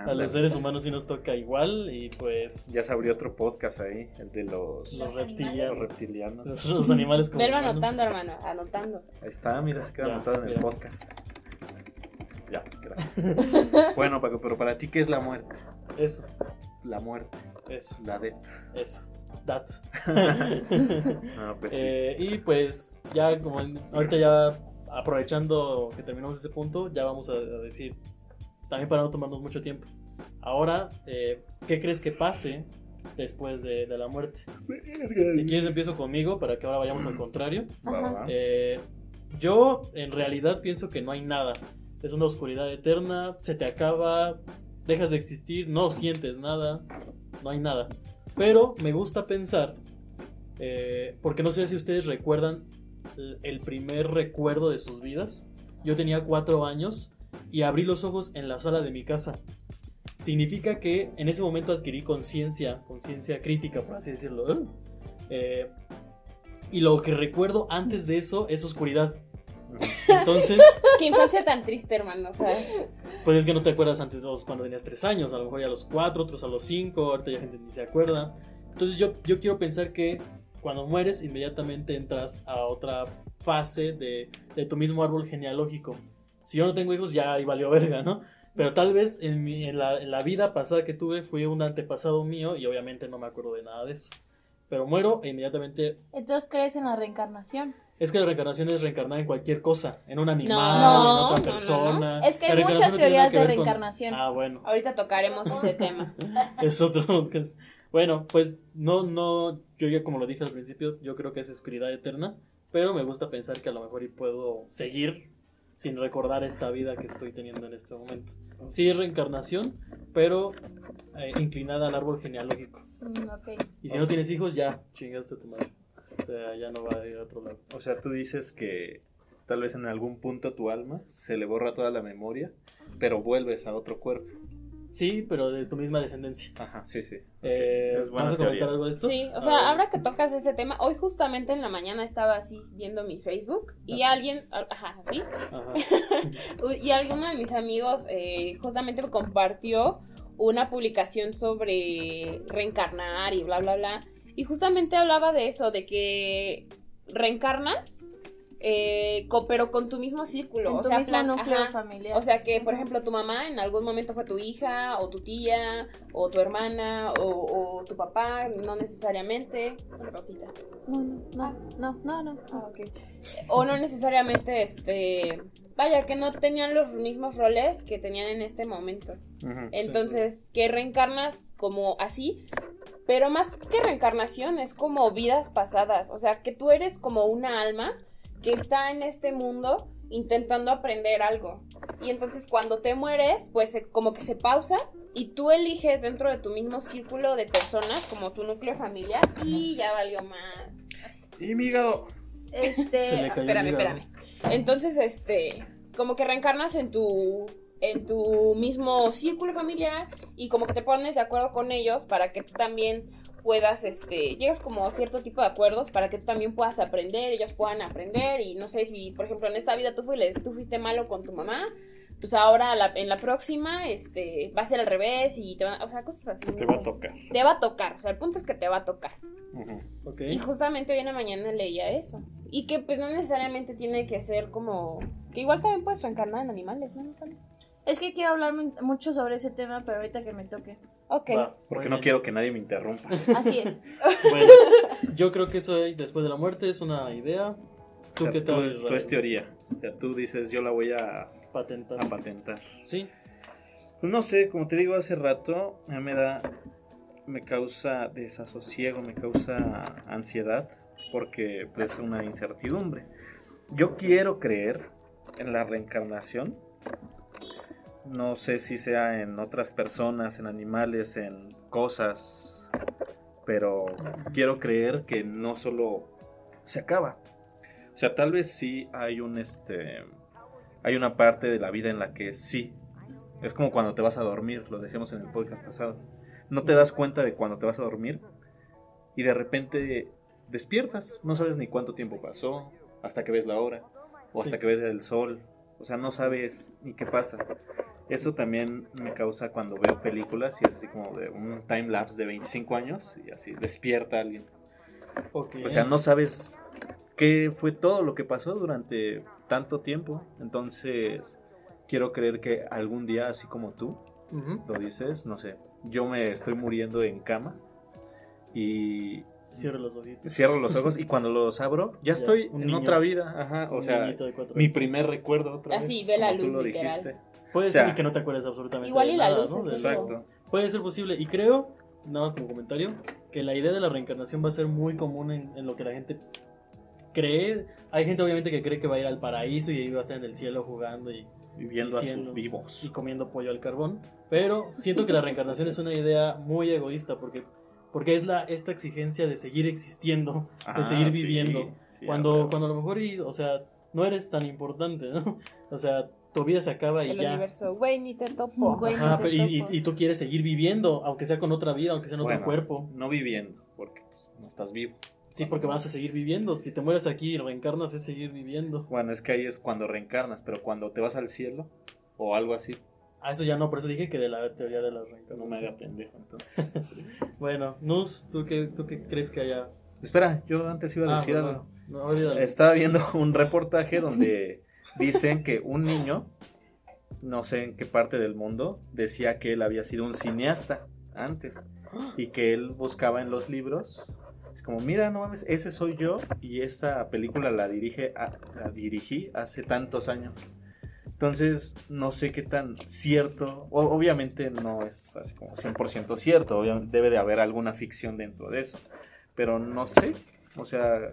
A los seres humanos sí nos toca igual. Y pues ya se abrió otro podcast ahí, el de los reptilianos. Los animales como humanos. Velo anotando, hermano, anotando. Ahí está, mira, se queda anotado en el podcast. Ya, gracias. Bueno, Paco, pero para ti, ¿qué es la muerte? Eso. la muerte. Eso. La death. Eso. That. No, pues sí. Y pues ya como ahorita ya aprovechando que terminamos ese punto, ya vamos a decir, también para no tomarnos mucho tiempo. Ahora, ¿qué crees que pase después de la muerte? Si quieres empiezo conmigo para que ahora vayamos al contrario. Yo en realidad pienso que no hay nada. Es una oscuridad eterna, se te acaba, dejas de existir, no sientes nada, no hay nada. Pero me gusta pensar, porque no sé si ustedes recuerdan el primer recuerdo de sus vidas. Yo tenía 4 años y abrí los ojos en la sala de mi casa. Significa que en ese momento adquirí conciencia crítica, por así decirlo. Y lo que recuerdo antes de eso es oscuridad. Entonces... Qué infancia tan triste, hermano, ¿sabes? Pues es que no te acuerdas antes, cuando tenías 3 años, a lo mejor ya a los 4, otros a los 5, ahorita ya gente ni se acuerda. Entonces yo quiero pensar que cuando mueres inmediatamente entras a otra fase de tu mismo árbol genealógico. Si yo no tengo hijos ya ahí valió verga, ¿no? Pero tal vez en la vida pasada que tuve fui un antepasado mío y obviamente no me acuerdo de nada de eso. Pero muero e inmediatamente... Entonces crees en la reencarnación. Es que la reencarnación es reencarnar en cualquier cosa, en un animal, en otra persona. No. Es que hay muchas teorías de reencarnación. Ah, bueno. Ahorita tocaremos ese tema. Es otro podcast. Bueno, pues no, yo ya como lo dije al principio, yo creo que es oscuridad eterna, pero me gusta pensar que a lo mejor puedo seguir sin recordar esta vida que estoy teniendo en este momento. Sí es reencarnación, pero inclinada al árbol genealógico. Okay. Y si no tienes hijos, ya chingaste a tu madre. O sea, ya no va a ir a otro lado. O sea, tú dices que tal vez en algún punto tu alma se le borra toda la memoria, pero vuelves a otro cuerpo. Sí, pero de tu misma descendencia. Ajá, sí. Okay. ¿Vas a comentar algo de esto? Sí, o sea, ahora que tocas ese tema, hoy justamente en la mañana estaba así viendo mi Facebook y alguien, y alguno de mis amigos justamente me compartió una publicación sobre reencarnar y bla, bla, bla. Y justamente hablaba de eso, de que reencarnas, pero con tu mismo círculo. En o sea, tu mismo núcleo familiar. O sea que, por ejemplo, tu mamá en algún momento fue tu hija, o tu tía, o tu hermana, o tu papá, no necesariamente. Una pausita. No. Ah, okay. O no necesariamente, vaya, que no tenían los mismos roles que tenían en este momento. Ajá, entonces, sí. Que reencarnas como así... Pero más que reencarnación es como vidas pasadas, o sea, que tú eres como una alma que está en este mundo intentando aprender algo. Y entonces cuando te mueres, pues como que se pausa y tú eliges dentro de tu mismo círculo de personas, como tu núcleo familiar, y ya valió más. Y mi hígado. Espérame. Entonces, como que reencarnas en tu mismo círculo familiar y como que te pones de acuerdo con ellos para que tú también puedas, llegas como a cierto tipo de acuerdos para que tú también puedas aprender, ellos puedan aprender y no sé si, por ejemplo, en esta vida tú fuiste malo con tu mamá, pues ahora en la próxima, va a ser al revés y te van, o sea, cosas así. Te va a tocar. Te va a tocar, o sea, el punto es que te va a tocar. Uh-huh. Okay. Y justamente hoy en la mañana leía eso. Y que pues no necesariamente tiene que ser como, que igual también puedes reencarnar en animales, ¿no? Es que quiero hablar mucho sobre ese tema, pero ahorita que me toque. Ok. Va, porque no quiero que nadie me interrumpa. Así es. Bueno, yo creo que eso después de la muerte es una idea. ¿Tú, o sea, qué tal? Tú es teoría. O sea, tú dices, yo la voy a patentar. Sí. Pues no sé, como te digo hace rato, me causa desasosiego, me causa ansiedad, porque pues, es una incertidumbre. Yo quiero creer en la reencarnación. No sé si sea en otras personas, en animales, en cosas, pero quiero creer que no solo se acaba. O sea, tal vez sí hay hay una parte de la vida en la que sí. Es como cuando te vas a dormir, lo dejamos en el podcast pasado. No te das cuenta de cuando te vas a dormir y de repente despiertas. No sabes ni cuánto tiempo pasó, hasta que ves la hora o hasta que ves el sol. O sea, no sabes ni qué pasa. Eso también me causa cuando veo películas y es así como de un time-lapse de 25 años y así despierta alguien. Okay. O sea, no sabes qué fue todo lo que pasó durante tanto tiempo. Entonces, quiero creer que algún día, así como tú, Lo dices, no sé, yo me estoy muriendo en cama y cierro los ojitos. Cierro los ojos y cuando los abro ya estoy en niño, otra vida. Ajá, o sea, mi primer recuerdo otra vez. Así, ve la luz, lo literal. Dijiste. Puede ser que no te acuerdes absolutamente igual de y la nada, luz, ¿no? Es exacto. Puede ser posible y creo, nada más como comentario, que la idea de la reencarnación va a ser muy común en lo que la gente cree. Hay gente obviamente que cree que va a ir al paraíso y ahí va a estar en el cielo jugando y viviendo a sus vivos y comiendo pollo al carbón, pero siento que la reencarnación es una idea muy egoísta porque es esta exigencia de seguir existiendo, de seguir viviendo, cuando a lo mejor, o sea, no eres tan importante, ¿no? O sea, tu vida se acaba y el ya. El universo, güey, ni te topo. Y tú quieres seguir viviendo, aunque sea con otra vida, aunque sea en otro cuerpo. No viviendo, porque pues, no estás vivo. Sí, porque vas a seguir viviendo. Si te mueres aquí y reencarnas, es seguir viviendo. Bueno, es que ahí es cuando reencarnas, pero cuando te vas al cielo o algo así. Ah, eso ya no, por eso dije que de la teoría de la reencarnación. No me haga pendejo, entonces. Bueno, Nus, ¿tú qué crees que haya? Espera, yo antes iba a decir algo. No, estaba viendo un reportaje donde dicen que un niño, no sé en qué parte del mundo, decía que él había sido un cineasta antes y que él buscaba en los libros, es como, mira, no mames, ese soy yo y esta película la dirigí hace tantos años. Entonces, no sé qué tan cierto, obviamente no es así como 100% cierto, obviamente debe de haber alguna ficción dentro de eso, pero no sé, o sea,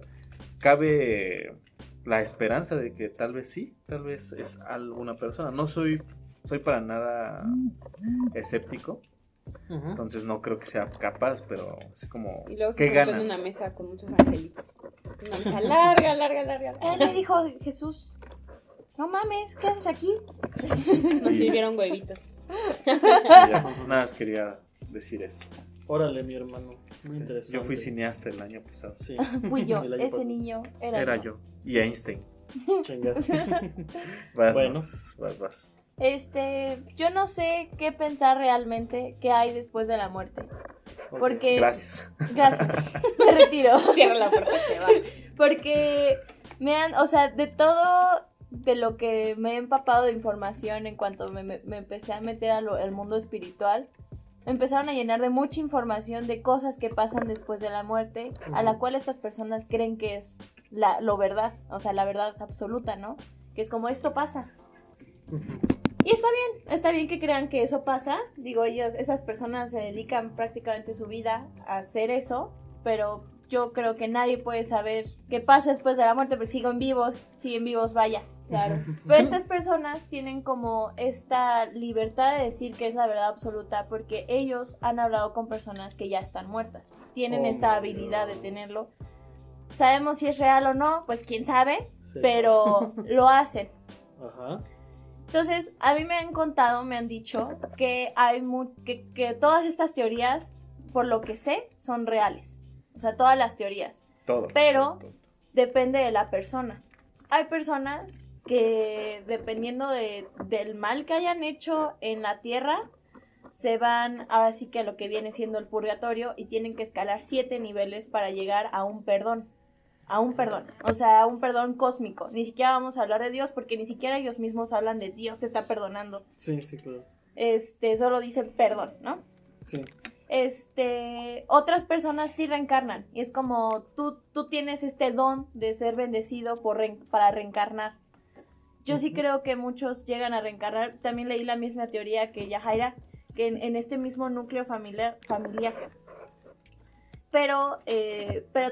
cabe la esperanza de que tal vez sí, tal vez es alguna persona. No soy para nada escéptico, entonces no creo que sea capaz, pero así como, ¿qué gana? Y luego se sentó en una mesa con muchos angelitos, una mesa larga. Me dijo Jesús, no mames, ¿qué haces aquí? Nos sirvieron huevitos. Ya, nada más quería decir eso. Órale, mi hermano, muy interesante. Yo fui cineasta el año pasado. Sí. Fui yo, ese pasado. Niño era yo. Y Einstein. Vas. Yo no sé qué pensar realmente qué hay después de la muerte. Okay. Porque Gracias. Me retiro. Cierro la puerta, se va. Porque de todo de lo que me he empapado de información en cuanto me empecé a meter al mundo espiritual, me empezaron a llenar de mucha información de cosas que pasan después de la muerte, a la cual estas personas creen que es lo verdad, o sea, la verdad absoluta, ¿no? Que es como, esto pasa. Y está bien que crean que eso pasa, digo, esas personas se dedican prácticamente su vida a hacer eso, pero yo creo que nadie puede saber qué pasa después de la muerte, pero siguen vivos, vaya. Claro, pero estas personas tienen como esta libertad de decir que es la verdad absoluta porque ellos han hablado con personas que ya están muertas, tienen esta habilidad de tenerlo. Sabemos si es real o no, pues quién sabe, sí, pero lo hacen. Ajá. Entonces, a mí me han dicho que hay que todas estas teorías, por lo que sé, son reales. O sea, todas las teorías. Todo. Pero depende de la persona. Hay personas que dependiendo del mal que hayan hecho en la tierra, se van ahora sí que a lo que viene siendo el purgatorio y tienen que escalar 7 niveles para llegar a un perdón. O sea, a un perdón cósmico. Ni siquiera vamos a hablar de Dios porque ni siquiera ellos mismos hablan de Dios te está perdonando. Sí, sí, claro. Solo dicen perdón, ¿no? Sí. Otras personas sí reencarnan y es como tú tienes este don de ser bendecido para reencarnar. Yo sí creo que muchos llegan a reencarnar. También leí la misma teoría que Yajaira, que en este mismo núcleo familiar. Pero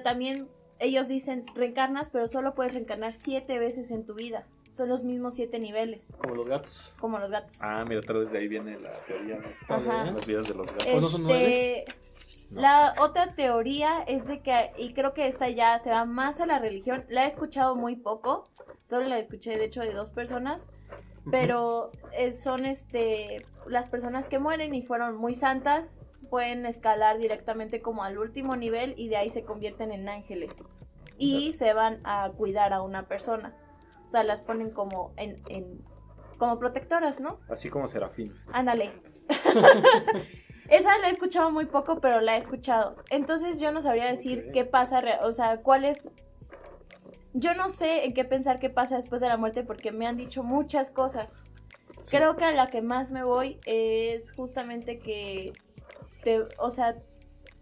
también ellos dicen reencarnas, pero solo puedes reencarnar 7 veces en tu vida. Son los mismos 7 niveles. Como los gatos. Ah, mira, otra vez de ahí viene la teoría, ¿no? Ajá. Las vidas de los gatos. ¿O no son 9? No sé. Otra teoría es de que, y creo que esta ya se va más a la religión, la he escuchado muy poco, solo la escuché de hecho de 2 personas, pero son las personas que mueren y fueron muy santas, pueden escalar directamente como al último nivel y de ahí se convierten en ángeles y se van a cuidar a una persona. O sea, las ponen como como protectoras, ¿no? Así como Serafín. Ándale. Esa la he escuchado muy poco, pero la he escuchado. Entonces yo no sabría decir qué pasa, o sea, cuál es. Yo no sé en qué pensar qué pasa después de la muerte porque me han dicho muchas cosas. Sí. Creo que a la que más me voy es justamente que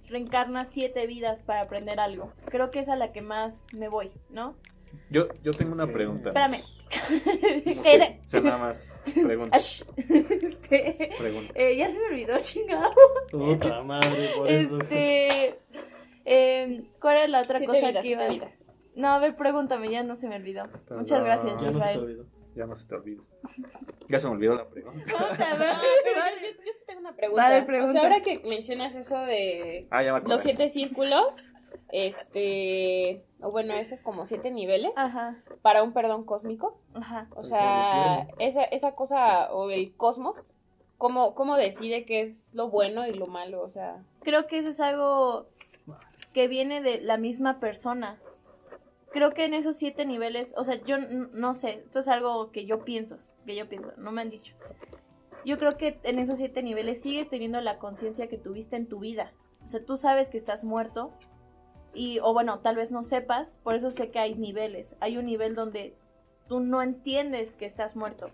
reencarnas 7 vidas para aprender algo. Creo que es a la que más me voy, ¿no? Yo tengo una pregunta. Espérame. Se nada más pregunta. Ya se me olvidó, chingado. Puta madre, por eso. ¿Cuál es la otra cosa que iba? No, a ver, pregúntame, ya no se me olvidó. Perdón. Muchas gracias, Rafael. Ya no se te olvidó. Ya se me olvidó la pregunta. Pero yo sí tengo una pregunta. Vale, pregunta. O sea, ahora que mencionas eso de los 7 círculos, esos como 7 niveles. Ajá. Para un perdón cósmico. Ajá. O sea, esa cosa o el cosmos, ¿cómo decide qué es lo bueno y lo malo? O sea, creo que eso es algo que viene de la misma persona. Creo que en esos 7 niveles, o sea, yo no sé, esto es algo que yo pienso, no me han dicho. Yo creo que en esos 7 niveles sigues teniendo la conciencia que tuviste en tu vida. O sea, tú sabes que estás muerto tal vez no sepas, por eso sé que hay niveles. Hay un nivel donde tú no entiendes que estás muerto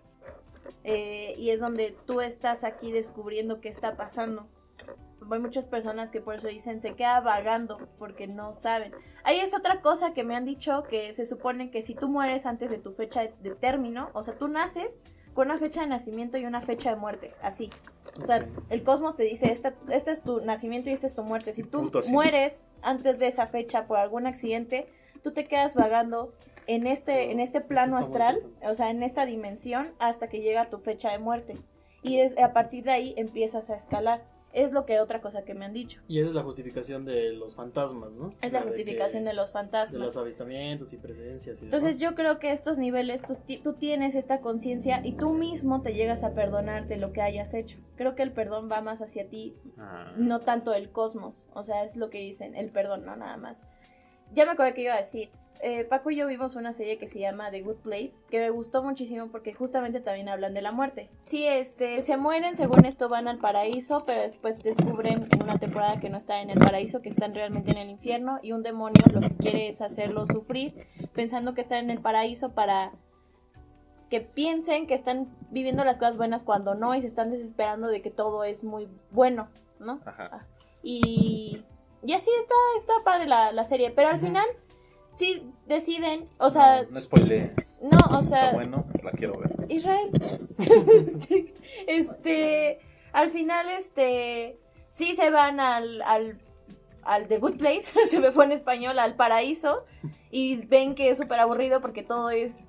y es donde tú estás aquí descubriendo qué está pasando. Hay muchas personas que por eso dicen se queda vagando porque no saben. Ahí es otra cosa que me han dicho, que se supone que si tú mueres antes de tu fecha de término, o sea, tú naces con una fecha de nacimiento y una fecha de muerte, así. O sea, el cosmos te dice, este es tu nacimiento y esta es tu muerte. Si tú mueres antes de esa fecha por algún accidente, tú te quedas vagando en este plano astral, o sea, en esta dimensión, hasta que llega tu fecha de muerte. Y a partir de ahí empiezas a escalar. Es lo que otra cosa que me han dicho. Y esa es la justificación de los fantasmas, ¿no? Es la justificación de los fantasmas. De los avistamientos y presencias y entonces demás. Yo creo que estos niveles, tú tienes esta conciencia y tú mismo te llegas a perdonarte lo que hayas hecho. Creo que el perdón va más hacia ti, no tanto el cosmos. O sea, es lo que dicen, el perdón, no nada más. Ya me acordé que iba a decir, Paco y yo vimos una serie que se llama The Good Place, que me gustó muchísimo porque justamente también hablan de la muerte. Sí, se mueren, según esto van al paraíso, pero después descubren en una temporada que no están en el paraíso, que están realmente en el infierno, y un demonio lo que quiere es hacerlo sufrir, pensando que están en el paraíso para que piensen que están viviendo las cosas buenas cuando no, y se están desesperando de que todo es muy bueno, ¿no? Ajá. Y así está padre la serie, pero al final... Sí, deciden, o sea... No spoilees. No, o sea... Está bueno, la quiero ver. Israel. Al final, sí se van al The Good Place, se me fue en español, al paraíso, y ven que es súper aburrido porque todo es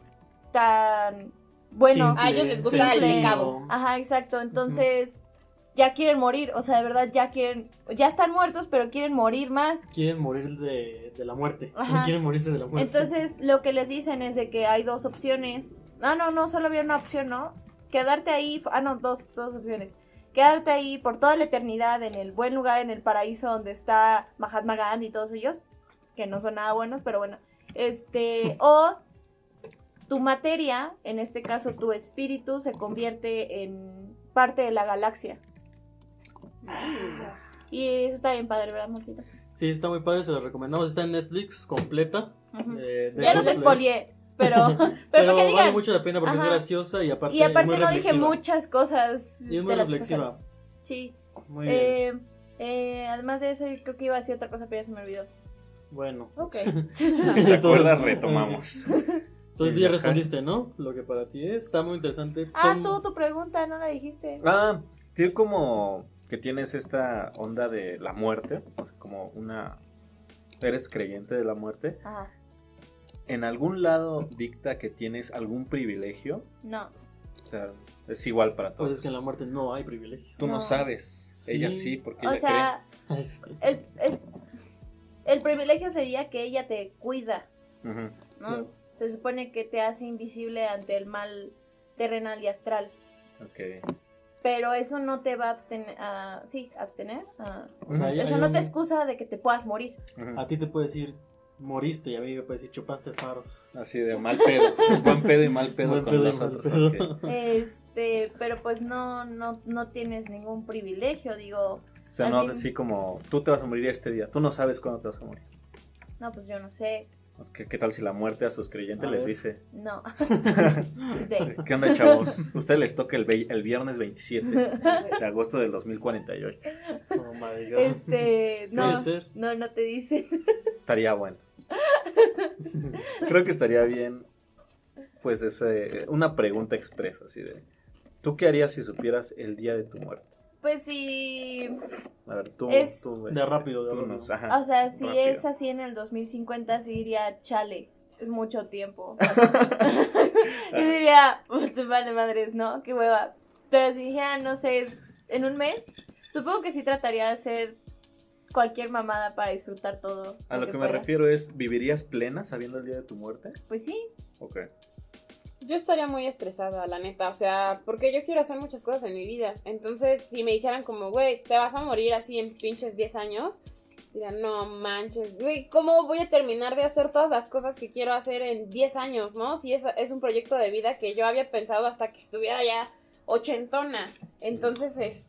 tan bueno. Simple, a ellos les gusta el pecado. Ajá, exacto, entonces... Ya quieren morir, o sea, de verdad ya están muertos, pero quieren morir más. Quieren morir de la muerte. Ajá. Quieren morirse de la muerte. Entonces, lo que les dicen es de que hay 2 opciones. No, solo había una opción, ¿no? Quedarte ahí, dos opciones. Quedarte ahí por toda la eternidad en el buen lugar, en el paraíso donde está Mahatma Gandhi y todos ellos, que no son nada buenos, pero bueno. O tu materia, en este caso tu espíritu, se convierte en parte de la galaxia. Y eso está bien padre, ¿verdad, Moncito? Sí, está muy padre, se lo recomendamos. Está en Netflix, completa. Uh-huh. Ya los spoileé, pero vale digan? Mucho la pena porque ajá. Es graciosa y aparte muy no reflexiva. Dije muchas cosas. Y es muy reflexiva. Sí. Muy bien. Además de eso, yo creo que iba a decir otra cosa, pero ya se me olvidó. Bueno. Ok. ¿Te acuerdas? Retomamos. Entonces tú ya respondiste, ¿no? Lo que para ti es. Está muy interesante. Tu pregunta, no la dijiste. Tiene como... que tienes esta onda de la muerte, o sea, como eres creyente de la muerte. Ajá. ¿En algún lado dicta que tienes algún privilegio? No. O sea, es igual para todos. Pues es que en la muerte no hay privilegio. Tú no sabes, sí. Ella sí, porque o ella sea, cree. O sea, el privilegio sería que ella te cuida, uh-huh. ¿No? Claro. Se supone que te hace invisible ante el mal terrenal y astral. Okay. Pero eso no te va a abstener. O sea, eso no te excusa de que te puedas morir. A ti te puede decir, moriste, y a mí me puede decir, chupaste faros. Así de mal pedo. Es buen pedo y mal pedo buen con pedo nosotros. Pedo. Pero pues no tienes ningún privilegio, digo. O sea, no así como, tú te vas a morir este día, tú no sabes cuándo te vas a morir. No, pues yo no sé. ¿Qué tal si la muerte a sus creyentes a les dice? No. ¿Qué onda, chavos? Usted les toca el viernes 27 de agosto del 2048. Oh my God. No te dice. Estaría bueno. Creo que estaría bien, pues, una pregunta expresa, así de... ¿Tú qué harías si supieras el día de tu muerte? Pues sí. A ver, tú de rápido. Ajá, o sea, si rápido. Es así en el 2050, sí diría, chale, es mucho tiempo. Yo diría, vale madres, ¿no? Qué hueva. Pero si dijera, no sé, en un mes, supongo que sí trataría de hacer cualquier mamada para disfrutar todo. A lo que me refiero es, ¿vivirías plena sabiendo el día de tu muerte? Pues sí. Ok. Yo estaría muy estresada, la neta, o sea, porque yo quiero hacer muchas cosas en mi vida. Entonces, si me dijeran como, güey, te vas a morir así en pinches 10 años, dirían, no manches, güey, ¿cómo voy a terminar de hacer todas las cosas que quiero hacer en 10 años, no? Si es un proyecto de vida que yo había pensado hasta que estuviera ya ochentona. Entonces,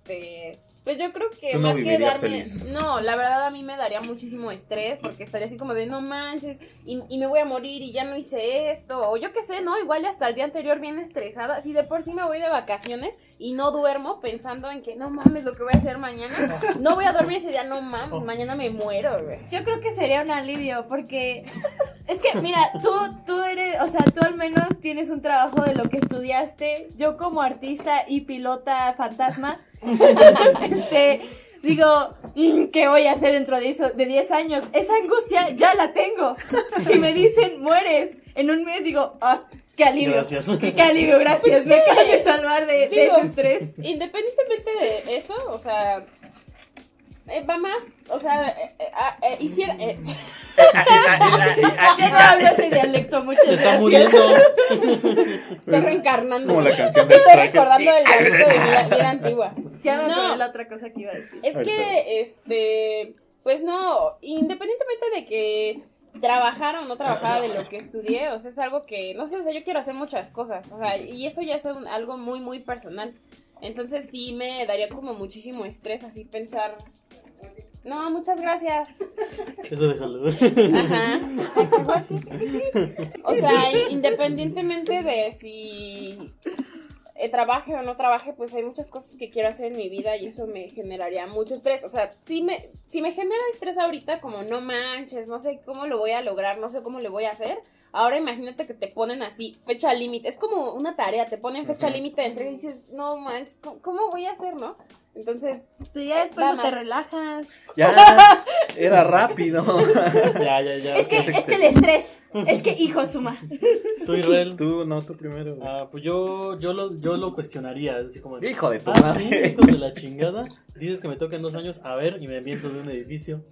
pues yo creo que más que darme... Feliz. No, la verdad a mí me daría muchísimo estrés porque estaría así como de no manches y me voy a morir y ya no hice esto o yo qué sé, ¿no? Igual hasta el día anterior bien estresada. Si de por sí me voy de vacaciones y no duermo pensando en que no mames lo que voy a hacer mañana, no voy a dormir ese día, no mames, mañana me muero, güey. Yo creo que sería un alivio porque... Es que, mira, tú eres, o sea, tú al menos tienes un trabajo de lo que estudiaste. Yo como artista y pilota fantasma, digo, ¿qué voy a hacer dentro de 10 años? Esa angustia ya la tengo. Si me dicen, mueres, en un mes digo, ah, qué alivio. Gracias. Qué alivio, gracias, me acabas de salvar de ese estrés. Independientemente de eso, o sea... va más, o sea, hiciera... Ya no hablo ese dialecto, muchas gracias. Está muriendo. Está reencarnando. Como la canción de Estoy recordando el dialecto de mi vida antigua. Ya me acordé la otra cosa que iba a decir. Es que, pues no, independientemente de que trabajara o no trabajara de lo que estudié, o sea, es algo que, no sé, o sea, yo quiero hacer muchas cosas, o sea, y eso ya es algo muy, muy personal. Entonces sí me daría como muchísimo estrés así pensar... No, muchas gracias. Eso de salud. Ajá. O sea, independientemente de si trabaje o no trabaje, pues hay muchas cosas que quiero hacer en mi vida y eso me generaría mucho estrés. O sea, si me genera estrés ahorita como no manches, no sé cómo lo voy a lograr, no sé cómo le voy a hacer. Ahora imagínate que te ponen así, fecha límite. Es como una tarea, te ponen fecha límite de entrega y dices, no manches, ¿cómo voy a hacer, no? Entonces, pues ya después no te relajas. Ya, era rápido. Ya. Es que el estrés, es que hijo suma. Tú, Israel. Tú primero. Güey. Ah, pues yo lo cuestionaría. Así como, hijo de tu madre. Sí, hijo de la chingada. Dices que me toca en 2 años, a ver, y me aviento de un edificio.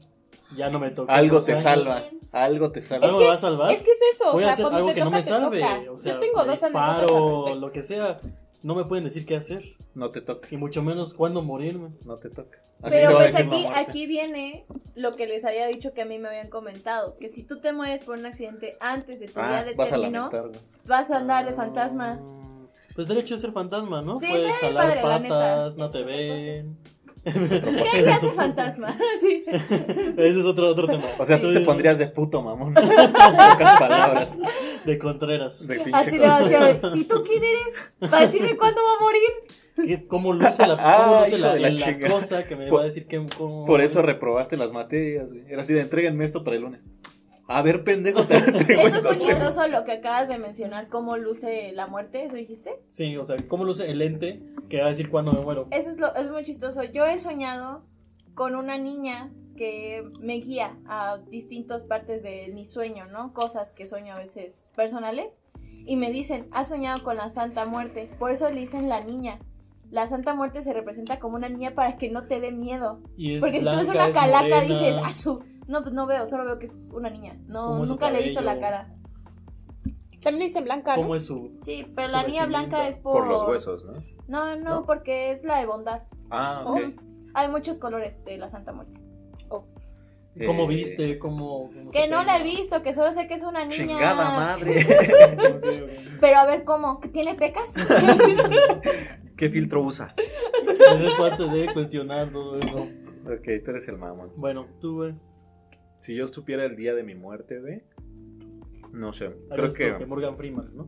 Ya no me toca. Algo te salva. Algo me va a salvar. Es que es eso. Voy a hacer algo que no me salve. O sea, yo tengo 2 años. O lo que sea. No me pueden decir qué hacer. No te toca. Y mucho menos cuándo morirme. No te toca. Así pero pues aquí viene lo que les había dicho que a mí me habían comentado. Que si tú te mueres por un accidente antes de tu día de término, vas a andar de fantasma. Pues derecho a ser fantasma, ¿no? Sí, puedes jalar patas, no te ven. ¿Qué hace fantasma? Sí. Ese es otro tema. O sea, tú te pondrías de puto mamón. Pocas palabras. De Contreras. De pinche Así Contreras. ¿Y tú quién eres? ¿Para decirme cuándo va a morir? ¿Cómo luce la cosa que me va a decir que... Por eso reprobaste las materias, güey. Era así de entréguenme esto para el lunes. A ver, pendejo, te entrego. Eso es muy chistoso lo que acabas de mencionar, cómo luce la muerte, ¿eso dijiste? Sí, o sea, cómo luce el ente que va a decir cuándo me muero. Eso es muy chistoso. Yo he soñado con una niña que me guía a distintas partes de mi sueño, ¿no? Cosas que sueño a veces personales. Y me dicen, has soñado con la Santa Muerte, por eso le dicen la niña. La Santa Muerte se representa como una niña para que no te dé miedo. Porque blanca, si tú ves una calaca, dices, ¡azú! No, pues no veo, solo veo que es una niña. No, nunca le he visto la cara. También le dicen blanca, ¿no? ¿Cómo es su? Sí, pero la niña blanca es por... Por los huesos, ¿no? No, porque es la de bondad. Ah, ok. Hay muchos colores de la Santa Muerte. Oh. ¿Cómo viste? ¿Cómo que no la he visto, que solo sé que es una niña. ¡Chingada madre! Pero a ver, ¿cómo? ¿Tiene pecas? ¿Qué filtro usa? Eso es parte de cuestionar todo eso. Ok, tú eres el mamón. Bueno, tú, güey. Si yo supiera el día de mi muerte, güey, No sé, creo que Morgan Freeman, ¿no?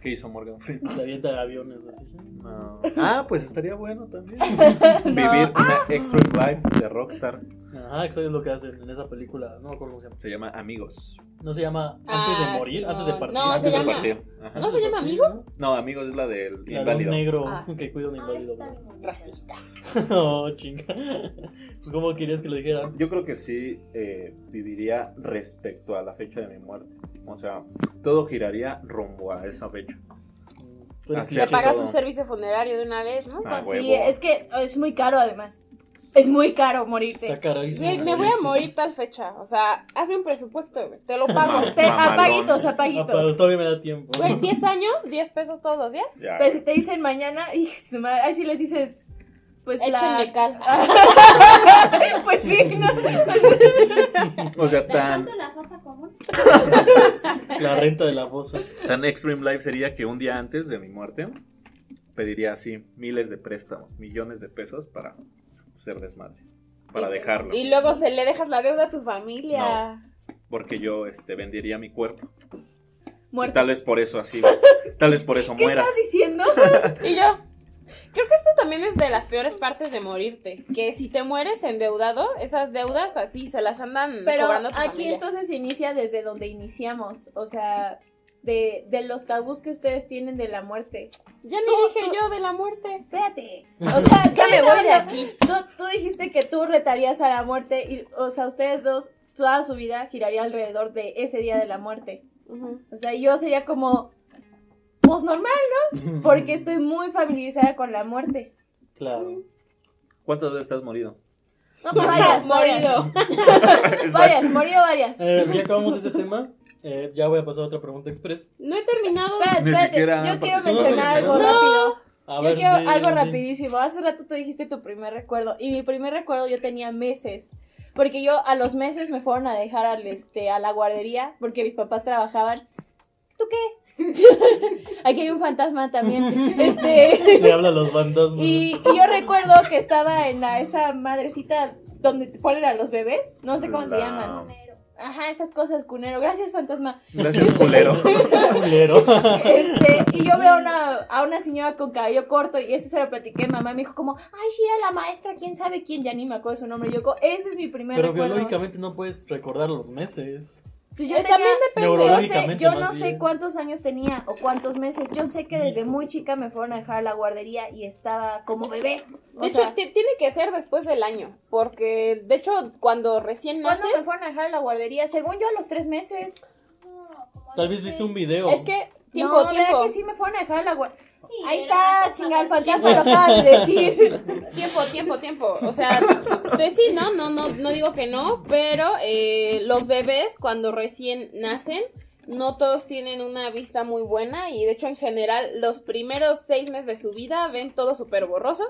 ¿Qué hizo Morgan Freeman? Se avienta de aviones, ¿no? ¿Sí? No. Ah, pues estaría bueno también. No. Vivir una extra life de Rockstar. Ajá, eso es lo que hacen en esa película. No me acuerdo cómo se llama. Se llama Amigos. No se llama Antes de Morir, no. Antes de Partir. No, antes de Partir. Ajá. ¿No se llama Amigos? No, Amigos es la del inválido. El negro que cuida a un inválido. Racista. No, chinga. Pues, ¿cómo querías que lo dijeran? Yo creo que sí viviría respecto a la fecha de mi muerte. O sea, todo giraría rumbo a esa fecha. Te pagas todo. Un servicio funerario de una vez, ¿no? Ah, sí, es que es muy caro además. Es muy caro morirte. Me voy a morir tal fecha. O sea, hazme un presupuesto, güey. Te lo pago. Apaguitos. No, pero todavía me da tiempo. Güey, 10 años, 10 pesos todos los días. Yeah. Pero si te dicen mañana, y su madre, ahí sí les dices, pues échenme cal. Pues sí, ¿no? O sea, tan. La fosa común. La renta de la fosa. Tan extreme life sería que un día antes de mi muerte pediría así miles de préstamos, millones de pesos para ser desmadre, para dejarlo. Y luego se le dejas la deuda a tu familia. No, porque yo vendería mi cuerpo. Muerto. Tal vez por eso así. Tal vez por eso muera. ¿Qué estás diciendo? Y yo creo que esto también es de las peores partes de morirte, que si te mueres endeudado, esas deudas así se las andan cobrando a tu familia. Pero aquí entonces inicia desde donde iniciamos, o sea, de los tabús que ustedes tienen de la muerte. Ya no dije yo de la muerte. Espérate. O sea, ya me voy de aquí. Tú dijiste que tú retarías a la muerte y, o sea, ustedes dos toda su vida giraría alrededor de ese día de la muerte. Uh-huh. O sea, yo sería como pues normal, ¿no? Porque estoy muy familiarizada con la muerte. Claro. Mm. ¿Cuántas veces te has morido? No, pues varias. Morido. Varias. Si acabamos ese tema. Ya voy a pasar a otra pregunta express. No he terminado. Espérate, yo quiero mencionar algo rápido. Yo quiero algo rapidísimo. Hace rato tú dijiste tu primer recuerdo. Y mi primer recuerdo yo tenía meses. Porque yo a los meses me fueron a dejar a la guardería. Porque mis papás trabajaban. ¿Tú qué? Aquí hay un fantasma también. Le hablan los fantasmas. Y yo recuerdo que estaba en esa madrecita donde te ponen a los bebés. No sé cómo se llaman. Ajá, esas cosas, cunero. Gracias, fantasma. Gracias, culero. Y yo veo a una señora con cabello corto y ese se lo platiqué. Mamá me dijo como, ay, sí, era la maestra, quién sabe quién, ya ni me acuerdo su nombre. Yo, ese es mi primer recuerdo. Pero biológicamente no puedes recordar los meses. Pues yo también depende. Yo no sé cuántos años tenía o cuántos meses. Yo sé que desde muy chica me fueron a dejar a la guardería y estaba como bebé. De hecho, tiene que ser después del año. Porque, de hecho, cuando recién naces. ¿Cuándo me fueron a dejar a la guardería? Según yo, a los 3 meses. Tal vez viste un video. Es que, tiempo. No, es que sí me fueron a dejar a la guardería. Sí, ahí está, chingada, el fantasma lo acabas de decir. Tiempo. O sea, entonces sí, no digo que no, pero los bebés cuando recién nacen, no todos tienen una vista muy buena y de hecho en general los primeros 6 meses de su vida ven todo súper borroso.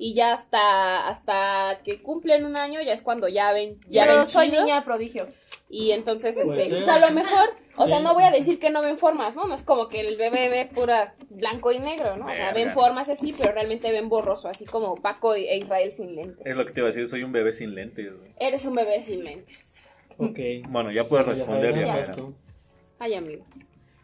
Y ya hasta que cumplen 1 año ya es cuando ya ven. Pero soy niña prodigio. Y entonces, o sea, a lo mejor, o sea, no voy a decir que no ven formas, ¿no? No es como que el bebé ve puras blanco y negro, ¿no? O sea, ven formas así, pero realmente ven borroso, así como Paco e Israel sin lentes. Es lo que te iba a decir, soy un bebé sin lentes. Eres un bebé sin lentes. Ok. Bueno, ya puedes responder, ya. Ay, amigos.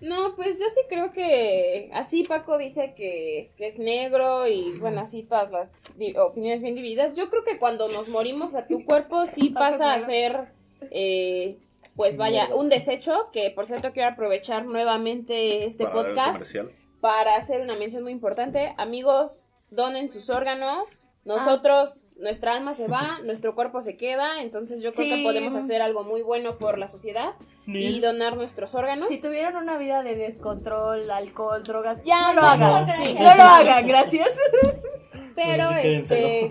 No, pues yo sí creo que así Paco dice que es negro y bueno, así todas las opiniones bien divididas. Yo creo que cuando nos morimos a tu cuerpo sí pasa a ser, pues vaya, un desecho, que por cierto quiero aprovechar nuevamente este podcast para hacer una mención muy importante. Amigos, donen sus órganos. Nosotros, nuestra alma se va, nuestro cuerpo se queda, entonces yo creo que podemos hacer algo muy bueno por la sociedad y donar nuestros órganos. Si tuvieron una vida de descontrol, alcohol, drogas, ya no lo hagan, gracias. Pero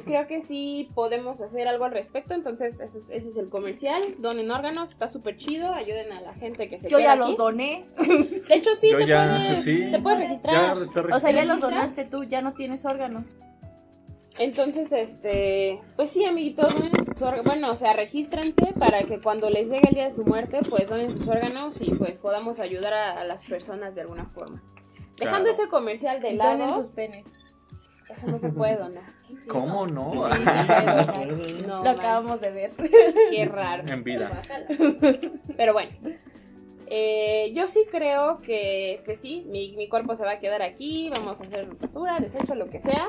creo que sí podemos hacer algo al respecto, entonces ese es el comercial. Donen órganos, está súper chido, ayuden a la gente que se queda aquí. Yo ya los doné. De hecho te puedes registrar. O sea, ya los donaste tú, ya no tienes órganos. Entonces, pues sí, amiguitos, donen sus órganos, bueno, o sea, regístrense para que cuando les llegue el día de su muerte, pues donen sus órganos y pues podamos ayudar a las personas de alguna forma. Dejando ese comercial de lado. Donen sus penes. Eso no se puede donar. ¿Cómo no? Sí, no lo acabamos de ver. Qué raro. En vida. Pero bueno. Yo sí creo que, pues sí, mi cuerpo se va a quedar aquí, vamos a hacer basura, desecho, lo que sea.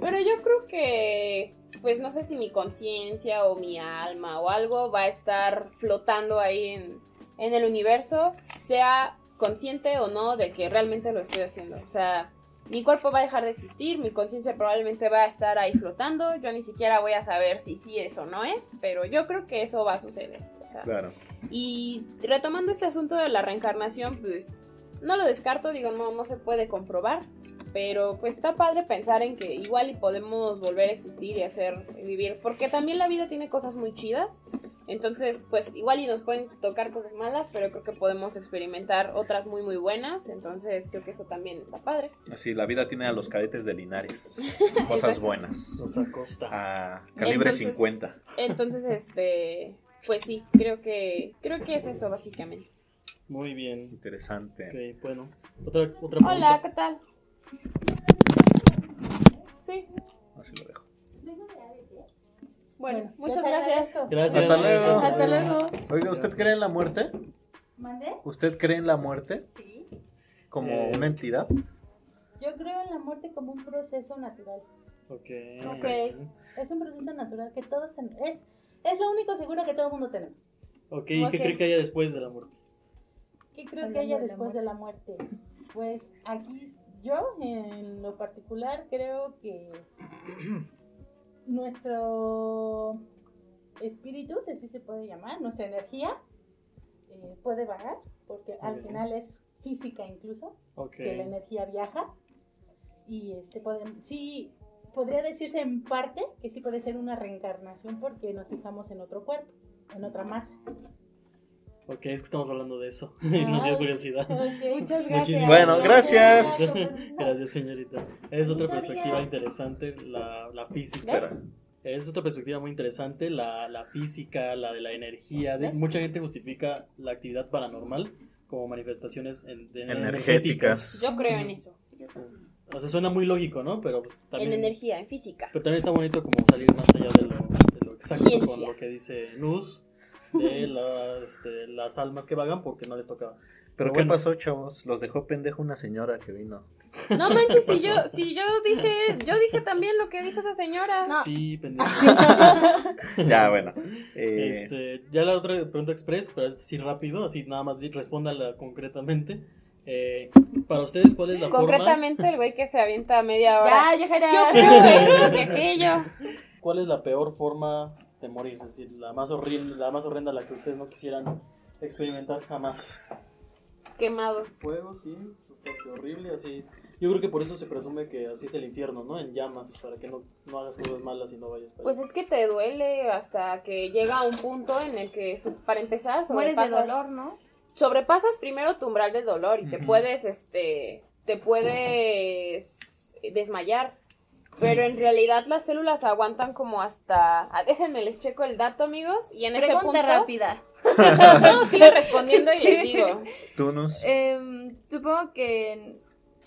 Pero yo creo que, pues no sé si mi conciencia o mi alma o algo va a estar flotando ahí en el universo, sea consciente o no de que realmente lo estoy haciendo. O sea, mi cuerpo va a dejar de existir, mi conciencia probablemente va a estar ahí flotando, yo ni siquiera voy a saber si sí es o no es, pero yo creo que eso va a suceder. O sea, claro. Y retomando este asunto de la reencarnación, pues no lo descarto, digo, no se puede comprobar, pero pues está padre pensar en que igual y podemos volver a existir y hacer vivir, porque también la vida tiene cosas muy chidas. Entonces, pues igual y nos pueden tocar cosas malas, pero creo que podemos experimentar otras muy muy buenas. Entonces creo que eso también está padre. Así, la vida tiene a los cadetes de Linares. Cosas buenas. Nos acosta. A calibre 50. Entonces, pues sí, creo que es eso básicamente. Muy bien. Interesante. Okay, bueno, otra pregunta. Hola, ¿qué tal? Sí. Así lo dejo. Bueno, muchas gracias. Hasta luego. Oiga, ¿usted cree en la muerte? ¿Mande? ¿Usted cree en la muerte? Sí. ¿Como una entidad? Yo creo en la muerte como un proceso natural. Ok. Es un proceso natural que todos tenemos. Es lo único seguro que todo el mundo tenemos. Ok, ¿y qué cree que haya después de la muerte? ¿Qué creo que haya después de la muerte? Pues aquí yo, en lo particular, creo que... nuestro espíritu, si así se puede llamar, nuestra energía puede bajar, porque al final es física incluso, que la energía viaja y sí, podría decirse en parte que sí puede ser una reencarnación porque nos fijamos en otro cuerpo, en otra masa. Ok, es que estamos hablando de eso. Nos dio curiosidad. Okay, muchas gracias. Muchísimas. Bueno, gracias. Gracias, señorita. Es otra perspectiva interesante, la física. ¿Ves? Es otra perspectiva muy interesante, la física, la de la energía. Mucha gente justifica la actividad paranormal como manifestaciones energéticas. Yo creo en eso. O sea, suena muy lógico, ¿no? Pero pues, también, en energía, en física. Pero también está bonito como salir más allá de lo exacto. Ciencia. Con lo que dice Nuz. De las almas que vagan porque no les tocaba. Pero ¿qué pasó, chavos? Los dejó pendejo una señora que vino. No manches, yo dije también lo que dijo esa señora. No. Sí, pendejo. Ya, bueno. Ya la otra pregunta express, pero sí rápido, así nada más respóndala concretamente. Para ustedes, ¿cuál es la forma? Concretamente el güey que se avienta media hora. Ya, Yajaira. Yo creo esto que aquello. ¿Cuál es la peor forma de morir? Es decir, la más horrible, la más horrenda, la que ustedes no quisieran experimentar jamás. Quemado. Fuego, sí, bastante horrible, así. Yo creo que por eso se presume que así es el infierno, ¿no? En llamas, para que no hagas cosas malas y no vayas para allá. Pues es que te duele hasta que llega un punto en el que, para empezar, sobrepasas. Mueres de dolor, ¿no? Sobrepasas primero tu umbral del dolor y te puedes, desmayar. Pero en realidad las células aguantan como hasta... Déjenme, les checo el dato, amigos. Y en ese punto... rápida. No, sigo respondiendo y les digo. ¿Tú nos? Supongo que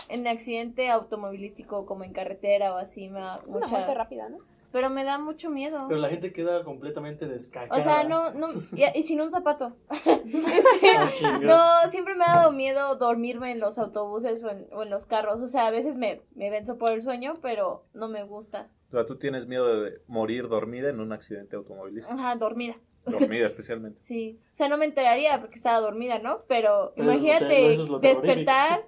en accidente automovilístico, como en carretera o así, es una muerte rápida, ¿no? Pero me da mucho miedo. Pero la gente queda completamente descacada. O sea, no y sin un zapato. No, siempre me ha dado miedo dormirme en los autobuses o en los carros. O sea, a veces me venzo por el sueño, pero no me gusta. O sea, tú tienes miedo de morir dormida en un accidente automovilístico. Ajá, dormida. Dormida especialmente. Sí. O sea, no me enteraría porque estaba dormida, ¿no? Pero imagínate despertar.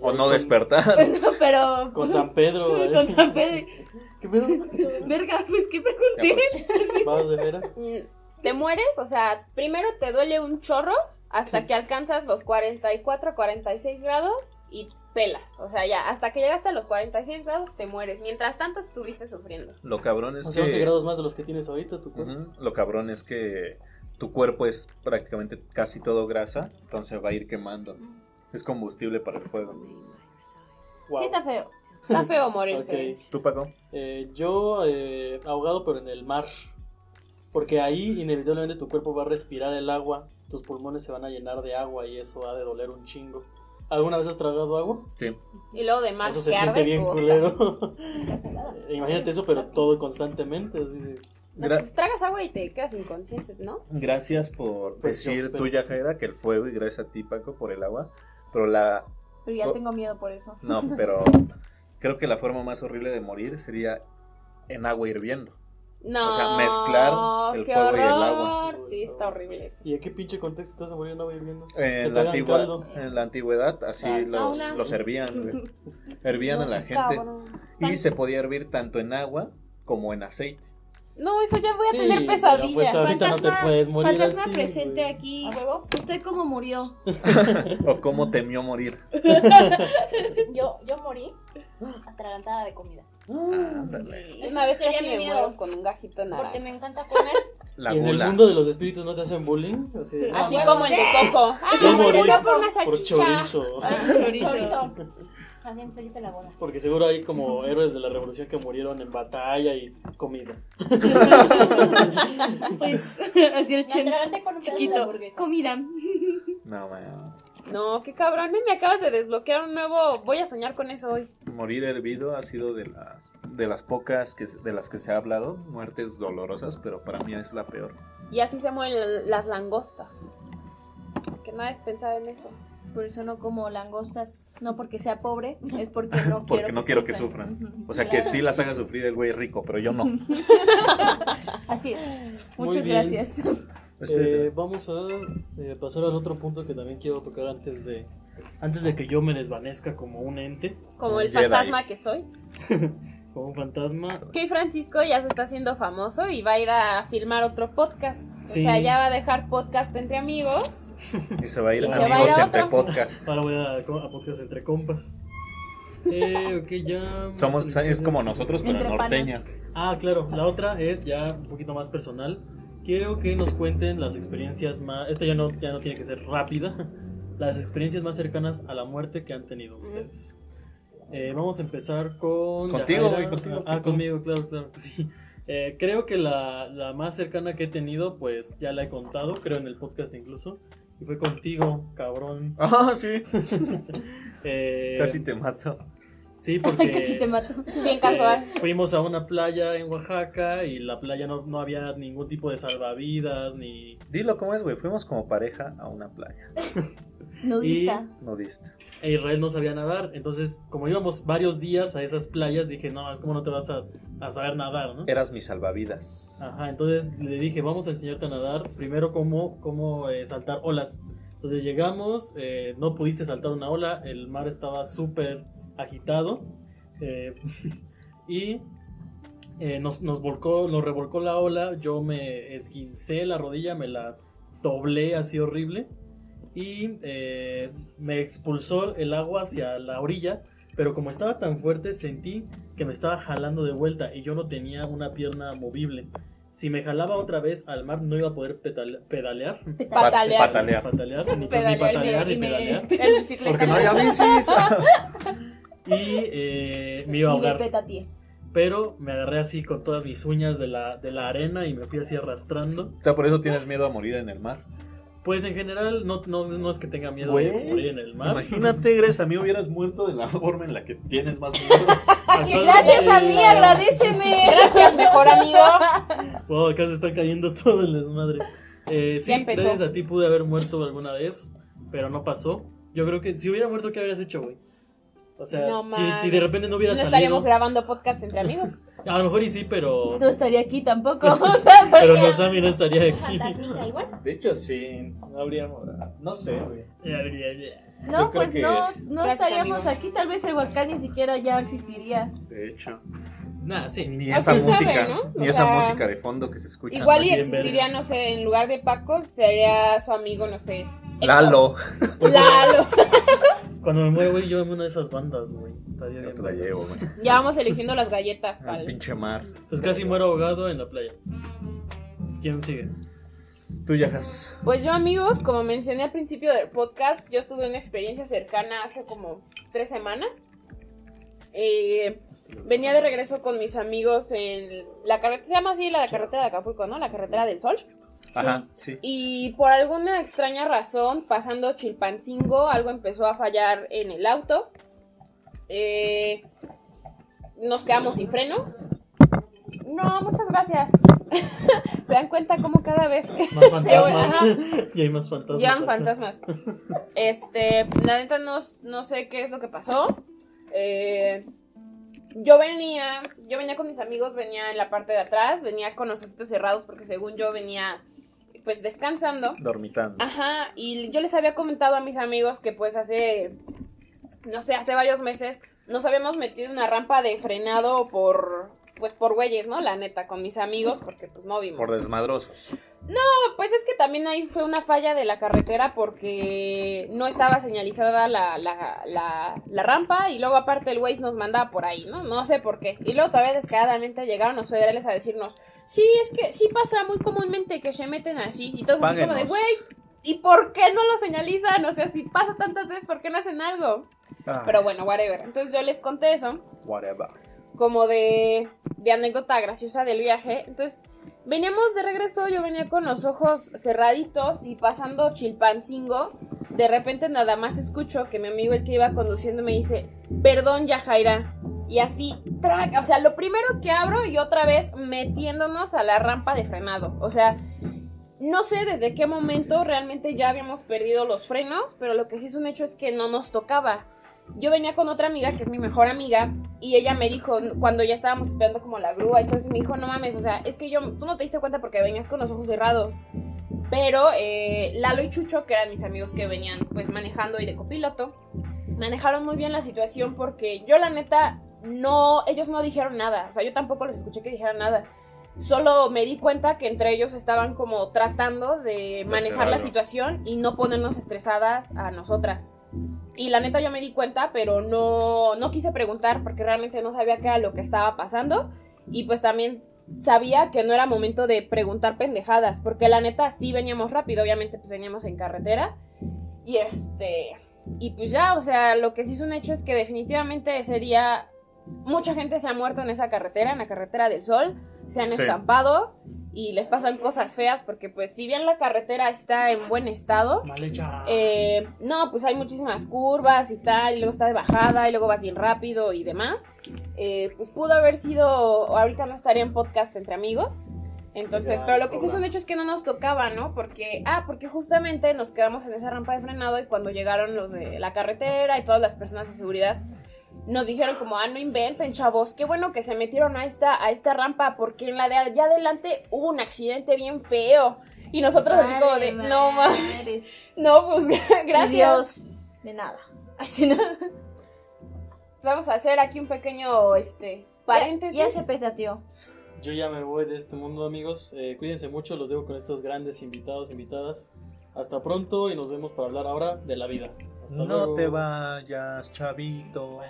O no despertar. No, pero... Con San Pedro. Con San Pedro. ¿Qué pedo? Verga, pues, ¿qué pregunté? ¿Vas de vera? Te mueres, o sea, primero te duele un chorro hasta que alcanzas los 44, 46 grados y pelas. O sea, ya, hasta que llegaste a los 46 grados te mueres. Mientras tanto estuviste sufriendo. Lo cabrón es que... 11 grados más de los que tienes ahorita, tu cuerpo. Lo cabrón es que tu cuerpo es prácticamente casi todo grasa, entonces va a ir quemando. Es combustible para el fuego. Wow. Sí, está feo. Está feo morirse. Okay. ¿Tú, Paco? Yo ahogado, pero en el mar. Porque ahí inevitablemente tu cuerpo va a respirar el agua. Tus pulmones se van a llenar de agua y eso ha de doler un chingo. ¿Alguna vez has tragado agua? Sí. Y luego de mar eso se siente bien culero. Imagínate eso, pero todo constantemente. Así de... No, pues, tragas agua y te quedas inconsciente, ¿no? Gracias por decir tú, Yajaira, que el fuego, y gracias a ti, Paco, por el agua. Pero ya tengo miedo por eso. No, pero creo que la forma más horrible de morir sería en agua hirviendo. No, o sea, mezclar el fuego horror. Y el agua. Sí, está horrible eso. ¿Y en qué pinche contexto estás a morir en agua hirviendo? En la antigüedad, así los hervían. Hervían a la gente. Y se podía hervir tanto en agua como en aceite. No, eso ya voy a tener pesadillas. Pues ahorita fantasma, no te puedes morir. Fantasma así, presente güey. Aquí, huevo. ¿Usted cómo murió? ¿O cómo temió morir? Yo morí atragantada de comida. Una vez sería mi miedo con un gajito naranja. Porque me encanta comer. La ¿Y en el mundo de los espíritus no te hacen bullying? Así como el de Coco. Yo morí por una salchicha. Por chorizo. Chorizo. Hacen feliz en la boda. Porque seguro hay como héroes de la revolución que murieron en batalla y comida. Pues, así el chiquito. Comida. No, man. No, qué cabrón, me acabas de desbloquear un nuevo. Voy a soñar con eso hoy. Morir hervido ha sido de las pocas de las que se ha hablado. Muertes dolorosas, pero para mí es la peor. Y así se mueren las langostas. Que no habías pensado en eso. Por eso no como langostas, no porque sea pobre, es porque no quiero que sufran. O sea, que sí las haga sufrir el güey rico, pero yo no. Así es. Muchas gracias. Vamos a pasar al otro punto que también quiero tocar antes de que yo me desvanezca como un ente. Como el fantasma que soy. Como un fantasma. Es que Francisco ya se está haciendo famoso y va a ir a filmar otro podcast. Sí. O sea, ya va a dejar podcast entre amigos. Y se va a ir amigos entre podcast. Ahora voy a podcast entre compas. Ok, ya. Es como nosotros, pero norteña. Ah, claro. La otra es ya un poquito más personal. Quiero que nos cuenten las experiencias más. Esta ya no tiene que ser rápida. Las experiencias más cercanas a la muerte que han tenido ustedes. Vamos a empezar con... ¿Contigo, güey? ¿Contigo? Ah, conmigo, claro, sí. Creo que la más cercana que he tenido, pues, ya la he contado, creo en el podcast incluso. Y fue contigo, cabrón. Ah, sí. Casi te mato. Sí, porque... Casi te mato. Bien casual. Fuimos a una playa en Oaxaca y la playa no había ningún tipo de salvavidas, ni... Dilo cómo es, güey. Fuimos como pareja a una playa. Nudista. E Israel no sabía nadar, entonces como íbamos varios días a esas playas, dije, no, es como no te vas a saber nadar, ¿no? Eras mi salvavidas. Ajá, entonces le dije, vamos a enseñarte a nadar, primero cómo saltar olas. Entonces llegamos, no pudiste saltar una ola, el mar estaba súper agitado, y nos revolcó la ola, yo me esguincé la rodilla, me la doblé así horrible. Y me expulsó el agua hacia la orilla, pero como estaba tan fuerte sentí que me estaba jalando de vuelta y yo no tenía una pierna movible. Si me jalaba otra vez al mar no iba a poder pedalear. Porque no había bicis. Y me iba a ahogar. Pero me agarré así con todas mis uñas de la arena y me fui así arrastrando. O sea, por eso tienes miedo a morir en el mar. Pues en general no es que tenga miedo de morir en el mar. Imagínate, Grecia, a mí hubieras muerto de la forma en la que tienes más miedo. Gracias a mí, agradéceme. Gracias, mejor amigo. Wow, acá se está cayendo todo el desmadre. Sí, gracias a ti pude haber muerto alguna vez, pero no pasó. Yo creo que si hubiera muerto, ¿qué habrías hecho, güey? O sea, no, si de repente no hubiera salido. No estaríamos grabando podcast entre amigos. A lo mejor y sí, pero... No estaría aquí tampoco. O sea, pero no, Sammy no estaría aquí. Fantasmica igual. De hecho, sí. No habríamos... No sé, güey. No, pues que... no estaríamos amigo. Aquí. Tal vez el Huacán ni siquiera ya existiría. De hecho. Nada, sí. Ni esa música, sabe, ¿no? Ni esa música de fondo que se escucha. Igual y existiría, no sé, en lugar de Paco, sería su amigo, no sé... Lalo. Cuando me muevo, yo en una de esas bandas, güey. Yo te la llevo, güey. Ya vamos eligiendo las galletas para el pinche mar. Pues casi muero ahogado en la playa. ¿Quién sigue? Tú, Yajas. Pues yo, amigos, como mencioné al principio del podcast, yo tuve una experiencia cercana hace como 3 semanas. Venía de regreso con mis amigos en la carretera, se llama así la carretera de Acapulco, ¿no? La carretera del Sol. Ajá, sí. Y por alguna extraña razón, pasando Chilpancingo, algo empezó a fallar en el auto. Nos quedamos sin frenos. No, muchas gracias. Se dan cuenta como cada vez más fantasmas. Y hay más fantasmas. Llevan fantasmas. La neta no sé qué es lo que pasó. Yo venía con mis amigos, venía en la parte de atrás, venía con los ojitos cerrados porque según yo venía pues descansando, dormitando. Ajá, y yo les había comentado a mis amigos que pues hace varios meses nos habíamos metido en una rampa de frenado por güeyes, ¿no? La neta, con mis amigos, porque pues no vimos. Por desmadrosos. No, pues es que también ahí fue una falla de la carretera porque no estaba señalizada la rampa y luego aparte el Waze nos mandaba por ahí, ¿no? No sé por qué. Y luego todavía descaradamente llegaron los federales a decirnos, sí, es que sí pasa muy comúnmente que se meten así. Y todos así como de, güey, ¿y por qué no lo señalizan? O sea, si pasa tantas veces, ¿por qué no hacen algo? Ah. Pero bueno, whatever. Entonces yo les conté eso. Whatever. Como de anécdota graciosa del viaje. Entonces, veníamos de regreso, yo venía con los ojos cerraditos y pasando Chilpancingo. De repente nada más escucho que mi amigo, el que iba conduciendo, me dice, perdón, Yajaira. Y así, o sea, lo primero que abro y otra vez metiéndonos a la rampa de frenado. O sea, no sé desde qué momento realmente ya habíamos perdido los frenos, pero lo que sí es un hecho es que no nos tocaba. Yo venía con otra amiga, que es mi mejor amiga, y ella me dijo, cuando ya estábamos esperando como la grúa, entonces me dijo, no mames, o sea, es que tú no te diste cuenta porque venías con los ojos cerrados, pero Lalo y Chucho, que eran mis amigos que venían pues manejando y de copiloto, manejaron muy bien la situación porque yo la neta, ellos no dijeron nada, o sea, yo tampoco les escuché que dijeran nada. Solo me di cuenta que entre ellos estaban como tratando de manejar la situación y no ponernos estresadas a nosotras. Y la neta yo me di cuenta, pero no quise preguntar porque realmente no sabía qué era lo que estaba pasando. Y pues también sabía que no era momento de preguntar pendejadas, porque la neta sí veníamos rápido, obviamente pues veníamos en carretera. Y pues ya, o sea, lo que sí es un hecho es que definitivamente ese día mucha gente se ha muerto en esa carretera, en la carretera del Sol. Se han estampado y les pasan cosas feas porque pues si bien la carretera está en buen estado, mal hecha. No, pues hay muchísimas curvas y tal, y luego está de bajada y luego vas bien rápido y demás. Pues pudo haber sido, ahorita no estaría en podcast entre amigos. Entonces, pero lo que sí es un hecho es que no nos tocaba, ¿no? Porque justamente nos quedamos en esa rampa de frenado y cuando llegaron los de la carretera y todas las personas de seguridad nos dijeron como, no inventen, chavos, qué bueno que se metieron a esta rampa porque en la de allá adelante hubo un accidente bien feo. Y nosotros así como de, no mames, no, pues gracias. Dios, de nada. Así no. Vamos a hacer aquí un pequeño paréntesis. Ya se petateó. Yo ya me voy de este mundo, amigos. Cuídense mucho, los dejo con estos grandes invitados, invitadas. Hasta pronto y nos vemos para hablar ahora de la vida. No te vayas, chavito.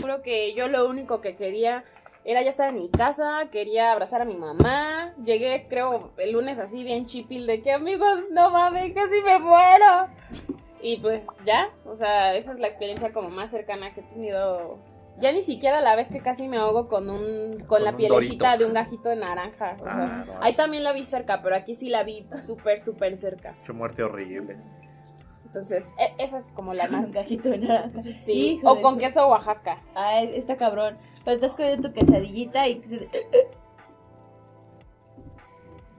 Juro que yo lo único que quería era ya estar en mi casa, quería abrazar a mi mamá. Llegué, creo, el lunes así bien chipil de que, amigos, no mames, casi me muero. Y pues ya, o sea, esa es la experiencia como más cercana que he tenido. Ya ni siquiera la vez que casi me ahogo con la pielecita dorito de un gajito de naranja. No, ahí también la vi cerca, pero aquí sí la vi súper, súper cerca. Qué muerte horrible. Entonces, esa es como la más gajito de naranja. Sí, o con queso Oaxaca. Ay, está cabrón. Pero estás comiendo tu quesadillita y...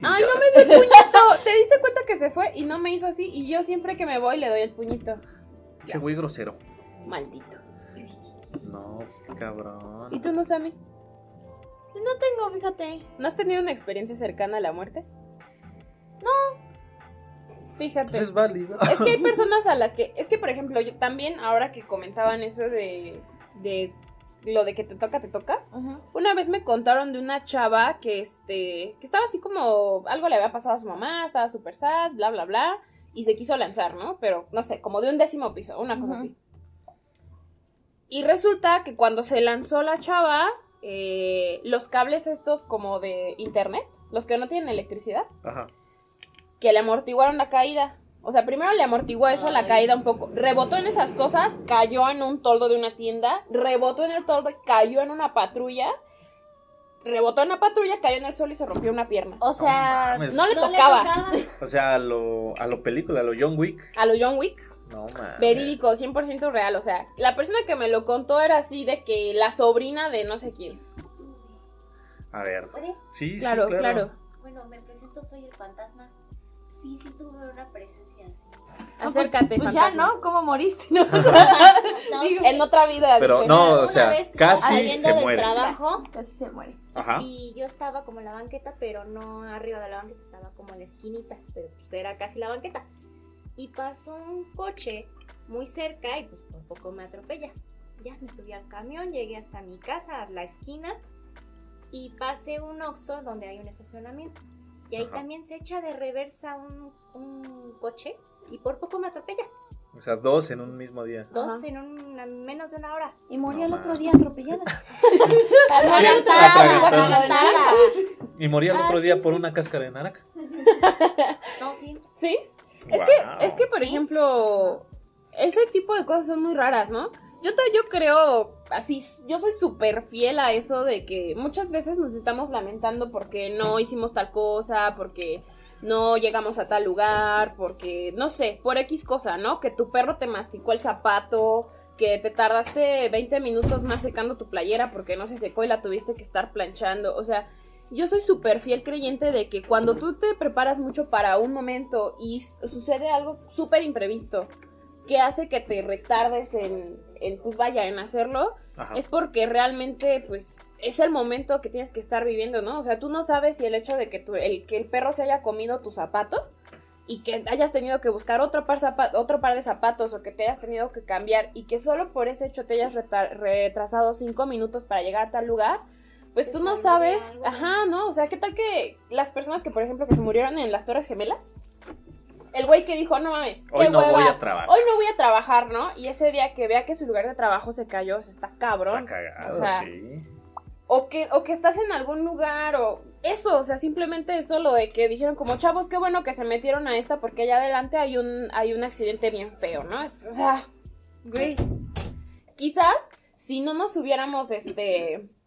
¡Ay, no me dio el puñito! ¿Te diste cuenta que se fue y no me hizo así? Y yo siempre que me voy le doy el puñito. Che, güey grosero. Maldito. No, pues qué cabrón. ¿Y tú no, Sammy? No tengo, fíjate. ¿No has tenido una experiencia cercana a la muerte? No. Fíjate. Pues es válido. Es que hay personas a las que... Es que, por ejemplo, yo también, ahora que comentaban eso de lo de que te toca, uh-huh. Una vez me contaron de una chava que estaba así como... Algo le había pasado a su mamá, estaba súper sad, bla, bla, bla. Y se quiso lanzar, ¿no? Pero, no sé, como de un 10º piso, una cosa uh-huh. así. Y resulta que cuando se lanzó la chava, los cables estos como de internet, los que no tienen electricidad... Ajá. Que le amortiguaron la caída. O sea, primero le amortiguó eso, la caída un poco. Rebotó en esas cosas, cayó en un toldo de una tienda. Rebotó en el toldo, cayó en una patrulla. Rebotó en la patrulla, cayó en el suelo y se rompió una pierna. O sea, no le tocaba. O sea, a lo película, a lo John Wick. A lo John Wick. No mames. Verídico, 100% real. O sea, la persona que me lo contó era así de que la sobrina de no sé quién. A ver. ¿Se puede? Sí, claro, sí, claro. Bueno, me presento, soy el fantasma. Sí, sí tuve una presencia así. No, acércate, pues ya, ¿no? ¿Cómo moriste? No, no, digo, en otra vida. Pero dice, no, o sea, casi se muere. Trabajo, casi se muere. Ajá. Y yo estaba como en la banqueta, pero no arriba de la banqueta, estaba como en la esquinita, pero pues era casi la banqueta. Y pasó un coche muy cerca y pues por poco me atropella. Ya me subí al camión, llegué hasta mi casa, a la esquina, y pasé un Oxxo donde hay un estacionamiento. Y ahí, ajá, también se echa de reversa un coche y por poco me atropella. O sea, dos en un mismo día. Dos, ajá, en menos de una hora. Y morí al otro día atropellada. Y morí al otro día por una cáscara de naranja. No, sí. ¿Sí? Wow. Es que por ejemplo, ese tipo de cosas son muy raras, ¿no? Yo creo, así, yo soy súper fiel a eso de que muchas veces nos estamos lamentando porque no hicimos tal cosa, porque no llegamos a tal lugar, porque, no sé, por X cosa, ¿no? Que tu perro te masticó el zapato, que te tardaste 20 minutos más secando tu playera porque no se secó y la tuviste que estar planchando, o sea... Yo soy súper fiel creyente de que cuando tú te preparas mucho para un momento y sucede algo súper imprevisto que hace que te retardes pues vaya, en hacerlo, ajá, es porque realmente, pues, es el momento que tienes que estar viviendo, ¿no? O sea, tú no sabes si el hecho de que el perro se haya comido tu zapato y que hayas tenido que buscar otro par de zapatos o que te hayas tenido que cambiar y que solo por ese hecho te hayas retrasado 5 minutos para llegar a tal lugar... Pues tú no sabes, ajá, ¿no? O sea, ¿qué tal que las personas que, por ejemplo, que se murieron en las Torres Gemelas? El güey que dijo, no mames, hoy no voy a trabajar. Hoy no voy a trabajar, ¿no? Y ese día que vea que su lugar de trabajo se cayó, o sea, está cabrón. Está cagado, o sea, sí. O que estás en algún lugar, o eso, o sea, simplemente eso, lo de que dijeron como, chavos, qué bueno que se metieron a esta porque allá adelante hay un accidente bien feo, ¿no? O sea, güey, quizás si no nos hubiéramos,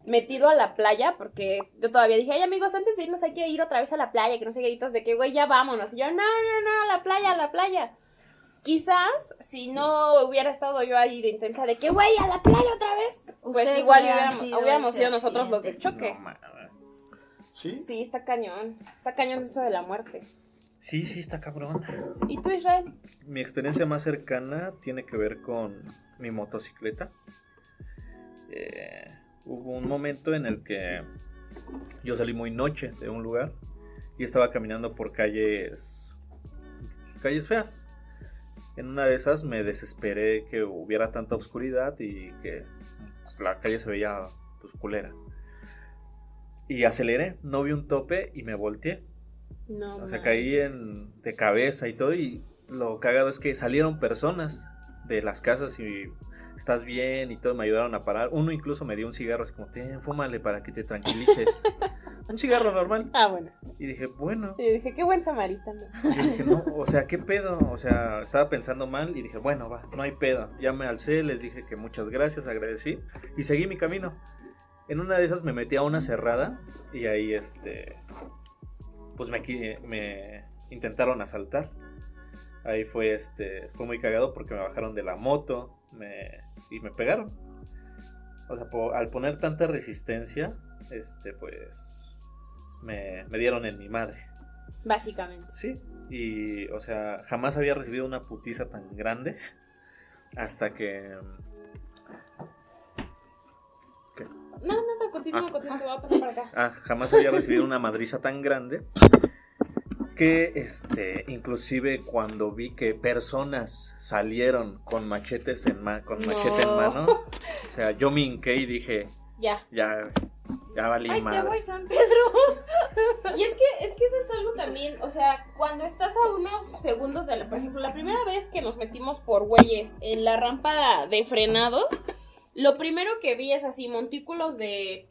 metido a la playa, porque yo todavía dije, ay, amigos, antes de irnos hay que ir otra vez a la playa, que no sé qué, de que, güey, ya vámonos, y yo, no, a la playa, quizás, si no hubiera estado yo ahí de intensa, de que, güey, a la playa otra vez, pues igual hubiéramos sido nosotros los del choque. Sí, está cañón eso de la muerte. Sí, está cabrón. ¿Y tú, Israel? Mi experiencia más cercana tiene que ver con mi motocicleta. Hubo un momento en el que yo salí muy noche de un lugar y estaba caminando por calles feas. En una de esas me desesperé que hubiera tanta oscuridad y que pues, la calle se veía pues culera. Y aceleré, no vi un tope y me volteé. No, o sea, man. Caí de cabeza y todo, y lo cagado es que salieron personas de las casas y... estás bien y todo, me ayudaron a parar. Uno incluso me dio un cigarro, así como, fúmale para que te tranquilices. Un cigarro normal. Ah, bueno. Y dije, bueno. Y dije, qué buen samaritano. Y dije, no, o sea, qué pedo. O sea, estaba pensando mal y dije, bueno, va, no hay pedo. Ya me alcé, les dije que muchas gracias, agradecí y seguí mi camino. En una de esas me metí a una cerrada y ahí, pues me intentaron asaltar. Ahí fue, fue muy cagado porque me bajaron de la moto. Y me pegaron. O sea, al poner tanta resistencia, pues me dieron en mi madre. Básicamente. Sí. Y, o sea, jamás había recibido una putiza tan grande hasta que... ¿Qué? No, continúa, te voy a pasar para acá. Jamás había recibido una madriza tan grande que inclusive cuando vi que personas salieron con machetes machete en mano, o sea, yo me hinqué y dije, ya valí madre. Ay, te voy, San Pedro. Y es que eso es algo también, o sea, cuando estás a unos segundos de por ejemplo, la primera vez que nos metimos por güeyes en la rampa de frenado, lo primero que vi es así montículos de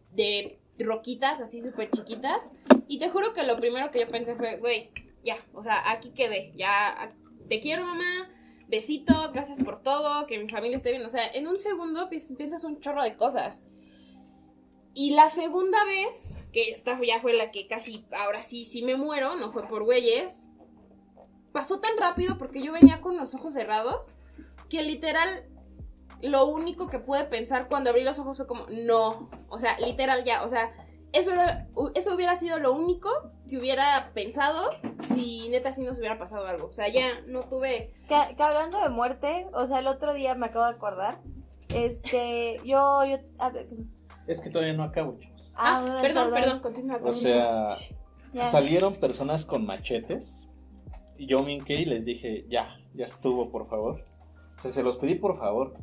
roquitas así súper chiquitas. Y te juro que lo primero que yo pensé fue, güey, ya, o sea, aquí quedé, ya, te quiero, mamá, besitos, gracias por todo, que mi familia esté bien. O sea, en un segundo piensas un chorro de cosas. Y la segunda vez, que esta ya fue la que casi, ahora sí me muero, no fue por güeyes, pasó tan rápido porque yo venía con los ojos cerrados, que literal... Lo único que pude pensar cuando abrí los ojos fue como, no, o sea, literal ya, o sea, Eso hubiera sido lo único que hubiera pensado si neta sí nos hubiera pasado algo. O sea, ya no tuve... Que hablando de muerte, o sea, el otro día me acabo de acordar. Yo es que todavía no acabo, chicos. Perdón, continúa. O sea, salieron personas con machetes y yo me hinqué y les dije, ya estuvo, por favor. O sea, se los pedí, por favor.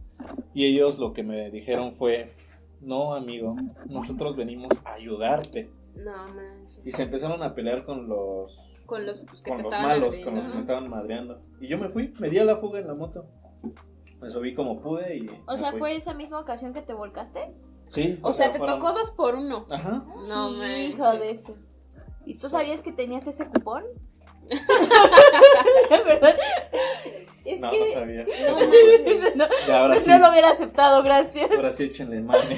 Y ellos lo que me dijeron fue... No, amigo, nosotros venimos a ayudarte. No manches. Y se empezaron a pelear con los malos, los que me estaban madreando. Y yo me fui, me di a la fuga en la moto. Me subí como pude y... O sea, ¿fue esa misma ocasión que te volcaste? Sí. O sea, te tocó 2 por 1. Ajá. No manches. Hijo de eso. ¿Y tú sabías que tenías ese cupón? ¿Verdad? No sabía. No lo hubiera aceptado, gracias. Ahora sí échenle mane.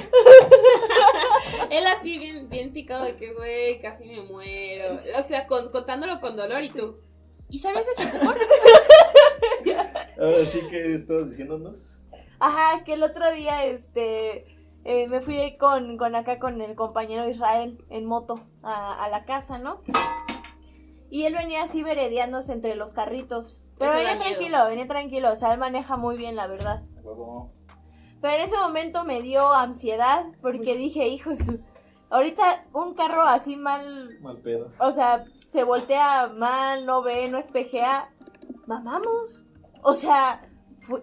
Él así bien picado de que güey, casi me muero. O sea, contándolo con dolor y tú. ¿Y sabes ese cupón? Ahora sí que estabas diciéndonos. Ajá, que el otro día me fui con el compañero Israel en moto a la casa, ¿no? Y él venía así veredeándose entre los carritos. Pero venía tranquilo, o sea, él maneja muy bien, la verdad. Pero en ese momento me dio ansiedad porque dije, hijos, ahorita un carro así mal pedo. O sea, se voltea mal, no ve, no espejea. Mamamos. O sea,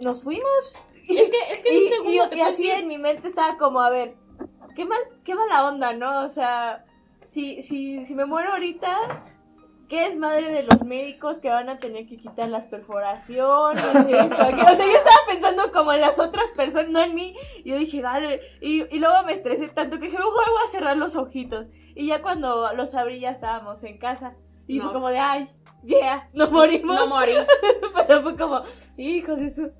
nos fuimos. Es que en un segundo y así en mi mente estaba como, a ver, qué mala onda, ¿no? O sea, si me muero ahorita... ¿Qué es madre de los médicos que van a tener que quitar las perforaciones? O sea, yo estaba pensando como en las otras personas, no en mí. Y yo dije, vale. Y luego me estresé tanto que dije, mejor voy a cerrar los ojitos. Y ya cuando los abrí ya estábamos en casa. Y fue como de, nos morimos. No morí. Pero fue como, hijo de su...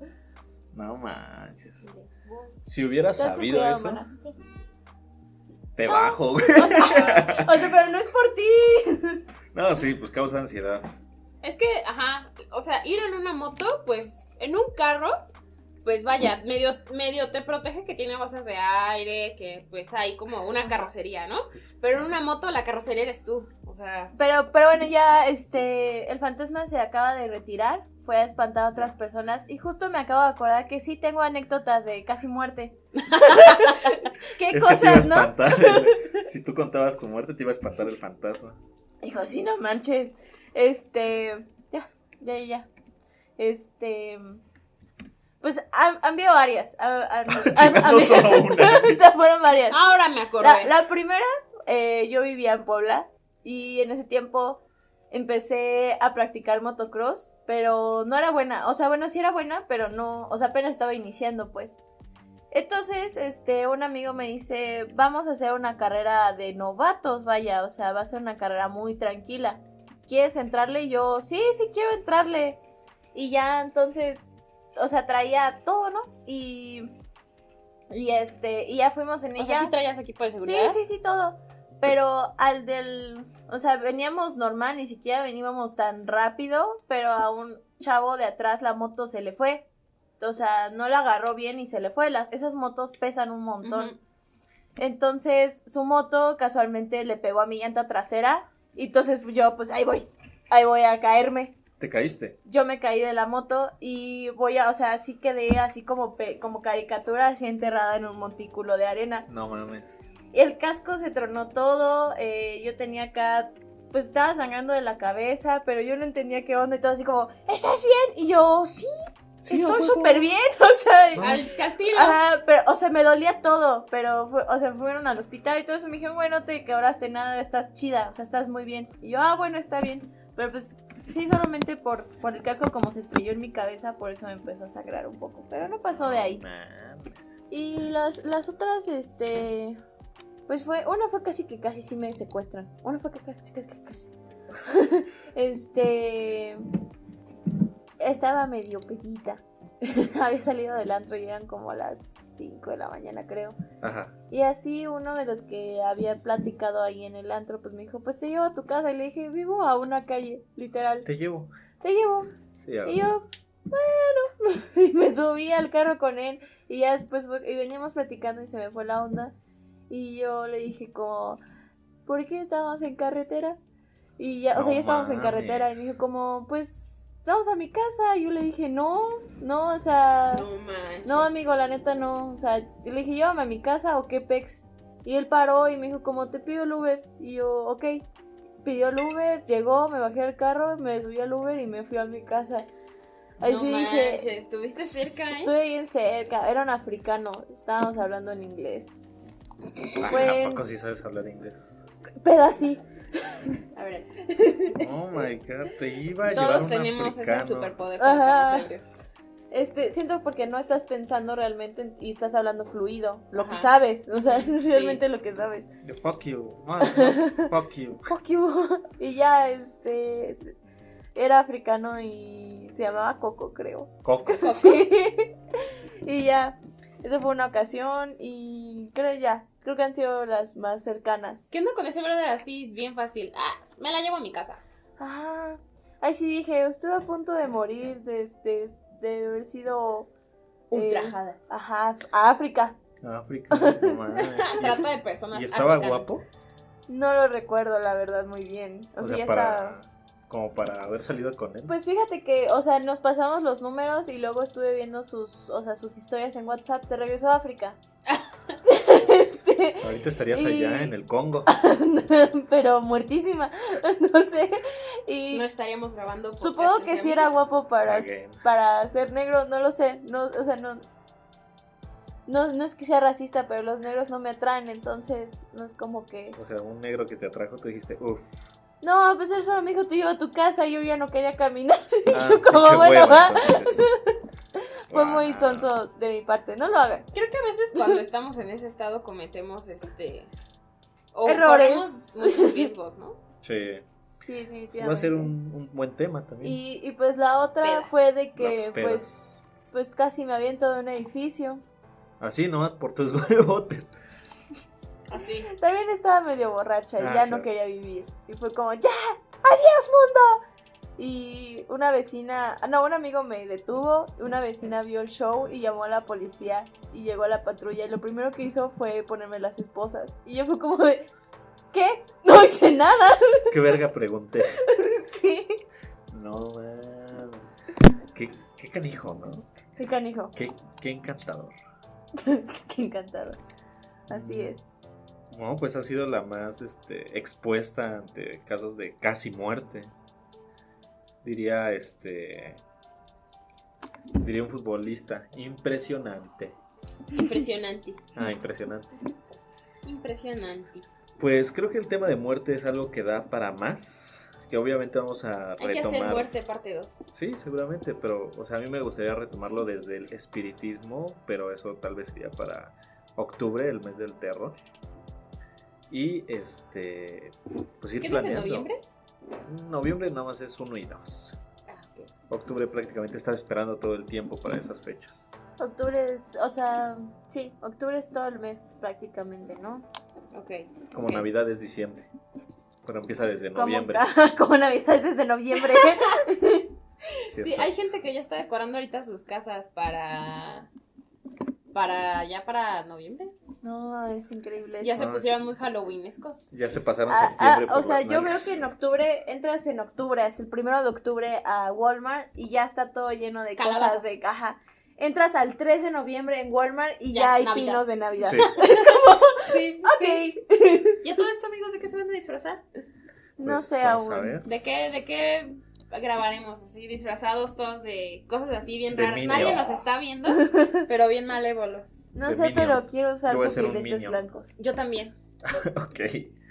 No manches. Si hubiera sabido eso... Te bajo, güey. O sea, pero no es por ti. No, sí, pues causa ansiedad. Es que, o sea, ir en una moto, pues, en un carro, pues vaya, medio te protege que tiene bolsas de aire, que pues hay como una carrocería, ¿no? Pero en una moto la carrocería eres tú, o sea... Pero bueno, ya, el fantasma se acaba de retirar, fue a espantar a otras personas, y justo me acabo de acordar que sí tengo anécdotas de casi muerte. ¿Qué es cosas, que no? Si tú contabas con muerte, te iba a espantar el fantasma. Dijo, sí, no manches. Ya. Pues han habido varias. No solo una. Fueron varias. Ahora me acordé. La primera, yo vivía en Puebla. Y en ese tiempo empecé a practicar motocross. Pero no era buena. O sea, bueno, sí era buena, pero no. O sea, apenas estaba iniciando, pues. Entonces, un amigo me dice, vamos a hacer una carrera de novatos, vaya, o sea, va a ser una carrera muy tranquila. ¿Quieres entrarle? Y yo, sí quiero entrarle. Y ya, entonces, o sea, traía todo, ¿no? Y ya fuimos en ella. O sea, ¿sí traías equipo de seguridad? Sí, todo. Pero o sea, veníamos normal, ni siquiera veníamos tan rápido, pero a un chavo de atrás la moto se le fue. O sea, no la agarró bien y se le fue. Esas motos pesan un montón. Uh-huh. Entonces, su moto casualmente le pegó a mi llanta trasera. Y entonces yo, pues, ahí voy a caerme. ¿Te caíste? Yo me caí de la moto y o sea, así quedé así como caricatura, así enterrada en un montículo de arena. No mames. Y el casco se tronó todo. Yo tenía acá, pues, estaba sangrando de la cabeza, pero yo no entendía qué onda y todo así como, ¿estás bien? Y yo, sí. Estoy súper bien, o sea, al tiro. Ajá, pero, o sea, me dolía todo, pero, o sea, fueron al hospital y todo eso, me dijeron, bueno, te quebraste nada, estás chida, o sea, estás muy bien. Y yo, bueno, está bien, pero pues, sí, solamente por el casco como se estrelló en mi cabeza, por eso me empezó a sangrar un poco, pero no pasó de ahí. Y las otras, pues una fue casi sí me secuestran, una fue casi. Estaba medio pedita. Había salido del antro y eran como las 5 de la mañana, creo. Ajá. Y así uno de los que había platicado ahí en el antro, pues me dijo, pues te llevo a tu casa. Y le dije, vivo a una calle, literal. Te llevo. Sí, y yo, bueno. Y me subí al carro con él. Y ya después veníamos platicando y se me fue la onda. Y yo le dije como... ¿por qué estábamos en carretera? Y ya, o sea, ya estábamos en carretera y me dijo como, pues, vamos a mi casa. Y yo le dije, no, o sea, no amigo, la neta no. O sea, yo le dije, llévame a mi casa o qué pex. Y él paró y me dijo como, te pido el Uber. Y yo, ok. Pidió el Uber, llegó, me bajé al carro, me subí al Uber y me fui a mi casa. Ahí no sí manches, dije, estuviste cerca, ¿eh? Estuve bien cerca, era un africano, estábamos hablando en inglés. Bueno, Paco, sí sabes hablar inglés. Pedací. A ver, sí. Oh my god, te iba a todos llevar un africano. Todos tenemos ese superpoder para ser serios. Siento porque no estás pensando realmente y estás hablando fluido, lo que sabes, o sea, realmente sí. Lo que sabes. The fuck you, no, fuck you. Fuck you. Y ya, era africano y se llamaba Coco, creo. ¿Coco? Sí. Y ya, esa fue una ocasión y creo que han sido las más cercanas. ¿Qué onda con ese brother así, bien fácil? Ah, me la llevo a mi casa. Ajá. Ahí sí dije, estuve a punto de morir de haber sido ultrajada. A África. A África, no mames. Trata de personas. ¿Y estaba africanas. Guapo? No lo recuerdo, la verdad, muy bien. O sea, ya estaba. Como para haber salido con él. Pues fíjate que, o sea, nos pasamos los números y luego estuve viendo sus historias en WhatsApp. Se regresó a África. Ahorita estarías allá en el Congo. Pero muertísima. No sé. Y no estaríamos grabando. Supongo que sí era guapo para ser negro, no lo sé. No, o sea, no es que sea racista, pero los negros no me atraen, entonces no es como que. O sea, un negro que te atrajo, tú dijiste, uff. No, pues él solo me dijo, te llevo a tu casa, yo ya no quería caminar. Y yo como, bueno, va. Fue muy sonso de mi parte, no lo hagan. Creo que a veces cuando estamos en ese estado cometemos errores, muchos riesgos, ¿no? Sí, definitivamente. Va a ser un buen tema también. Y pues la otra fue de que pues casi me aviento de un edificio. Así nomás por tus huevotes. Así. También estaba medio borracha y ya no quería vivir. Y fue como, ¡ya! ¡Adiós, mundo! Y un amigo me detuvo, una vecina vio el show y llamó a la policía y llegó a la patrulla y lo primero que hizo fue ponerme las esposas. Y yo fue como de, ¿qué? No hice nada. ¿Qué verga pregunté? Sí. No, man. Qué canijo, ¿no? Qué canijo. Qué encantador. Qué encantador. Así es. No, pues ha sido la más expuesta ante casos de casi muerte. Diría diría un futbolista, impresionante. Pues creo que el tema de muerte es algo que da para más, que obviamente vamos a retomar. Hay que hacer muerte parte 2. Sí, seguramente, pero o sea, a mí me gustaría retomarlo desde el espiritismo, pero eso tal vez sería para octubre, el mes del terror. Y pues ir planeando. ¿Qué dice noviembre? Noviembre nada más es 1 y 2. Octubre prácticamente está esperando todo el tiempo para esas fechas. Octubre es, o sea, sí, octubre es todo el mes prácticamente, ¿no? Ok. Como Navidad es diciembre. Pero empieza desde noviembre. Como Navidad es desde noviembre. Sí, hay gente que ya está decorando ahorita sus casas para noviembre. No, es increíble. Ya se pusieron muy halloweenescos. Ya se pasaron septiembre por las naves. Yo veo que en octubre, entras en octubre, es el 1 de octubre a Walmart y ya está todo lleno de cosas de caja. Entras al 3 de noviembre en Walmart y ya hay Navidad. Pinos de Navidad. Sí. Es como, sí, ok. Sí. ¿Y a todo esto, amigos, de qué se van a disfrazar? No sé aún. ¿De qué grabaremos así, disfrazados todos de cosas así bien raras? Nadie nos está viendo, pero bien malévolos. No sé, pero quiero usar cubiletes blancos. Yo también. Ok.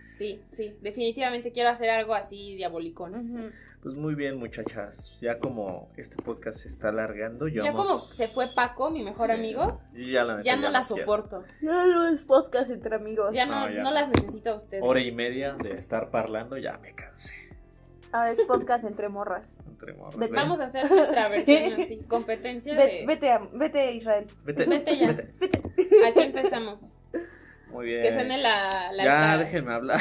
Sí, definitivamente quiero hacer algo así diabólico, ¿no? Uh-huh. Pues muy bien, muchachas. Ya como este podcast se está alargando, como se fue Paco, mi mejor amigo, y ya no la soporto. Ya no es podcast entre amigos. Ya no las necesito a ustedes. Hora y media de estar parlando, ya me cansé. Ahora es podcast entre morras. Vamos a hacer nuestra versión así, competencia de... Vete, Israel. Vete ya. Vete. Aquí empezamos. Muy bien. Que suene la déjenme hablar.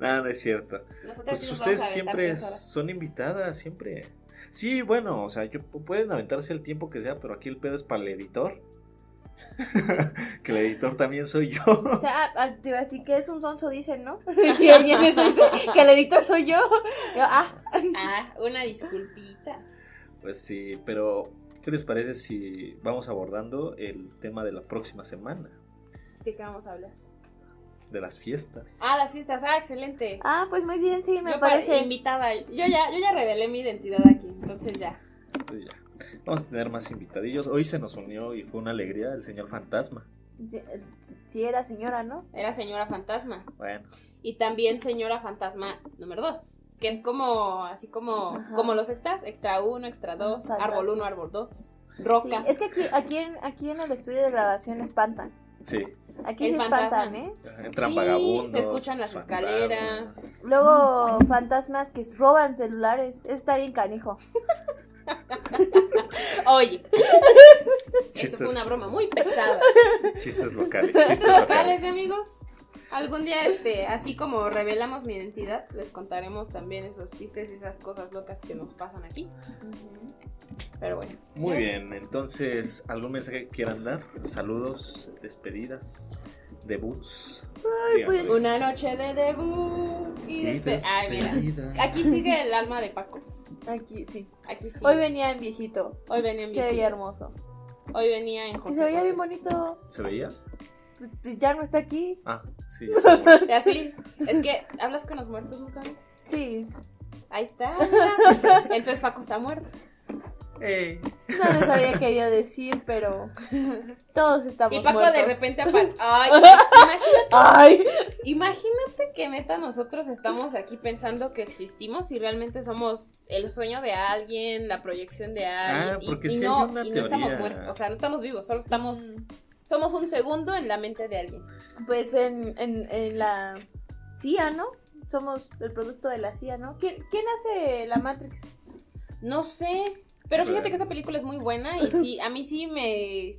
No, no es cierto. Nosotras pues ustedes siempre son invitadas, siempre. Sí, bueno, o sea, pueden aventarse el tiempo que sea, pero aquí el pedo es para el editor. Que el editor también soy yo. O sea, así que es un sonso, dicen, ¿no? Y alguien les dice que el editor soy yo. Yo una disculpita. Pues sí, pero ¿qué les parece si vamos abordando el tema de la próxima semana? ¿De qué vamos a hablar? De las fiestas. Las fiestas, excelente. Pues muy bien, sí, me parece invitada. Yo ya revelé mi identidad aquí, entonces ya. Sí, ya. Vamos a tener más invitadillos. Hoy se nos unió y fue una alegría el señor Fantasma. Sí, era señora, ¿no? Era señora Fantasma. Bueno. Y también señora Fantasma número 2, que es como, así como los extras, extra 1, extra 2, árbol 1, árbol 2, roca. Sí, es que aquí en el estudio de grabación espantan. Sí. Aquí el se espantan, ¿eh? Entran vagabundos. Se escuchan las escaleras. Luego fantasmas que roban celulares. Eso está bien canijo. Oye, chistes, eso fue una broma muy pesada. Chistes locales, amigos. Algún día, así como revelamos mi identidad, les contaremos también esos chistes y esas cosas locas que nos pasan aquí. Pero bueno. Muy bien, entonces, ¿algún mensaje que quieran dar? Saludos, despedidas, debuts. Pues, una noche de debut y despedida. Mira, aquí sigue el alma de Paco. Aquí sí. Hoy venía en viejito. Se veía hermoso. Hoy venía en José. Y se veía bien bonito. ¿Se veía? Pues ya no está aquí. Sí. Y así. Es que hablas con los muertos, ¿no sabes? Sí. Ahí está. Entonces Paco está muerto. No les había querido decir, pero todos estamos muertos. Y Paco muertos. De repente aparece. Imagínate que neta nosotros estamos aquí pensando que existimos y realmente somos el sueño de alguien, la proyección de alguien. No estamos muertos, o sea, no estamos vivos, solo somos un segundo en la mente de alguien. Pues en la CIA, ¿no? Somos el producto de la CIA, ¿no? ¿Quién hace la Matrix? No sé. Pero fíjate que esa película es muy buena y sí, a mí sí me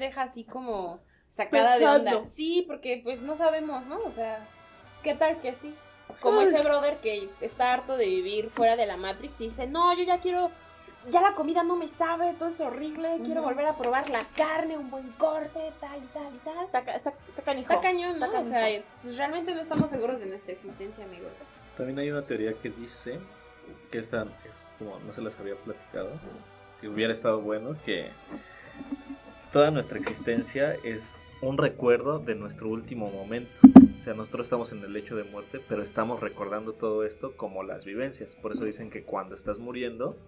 deja así como sacada de onda. Sí, porque pues no sabemos, ¿no? O sea, ¿qué tal que sí? Como ese brother que está harto de vivir fuera de la Matrix y dice, no, yo ya quiero, ya la comida no me sabe, todo es horrible, quiero volver a probar la carne, un buen corte, tal y tal y tal. Está cañón, ¿no? O sea, pues realmente no estamos seguros de nuestra existencia, amigos. También hay una teoría que dice... que esta es como no se las había platicado, que hubiera estado bueno, que toda nuestra existencia es un recuerdo de nuestro último momento. O sea, nosotros estamos en el lecho de muerte, pero estamos recordando todo esto como las vivencias. Por eso dicen que cuando estás muriendo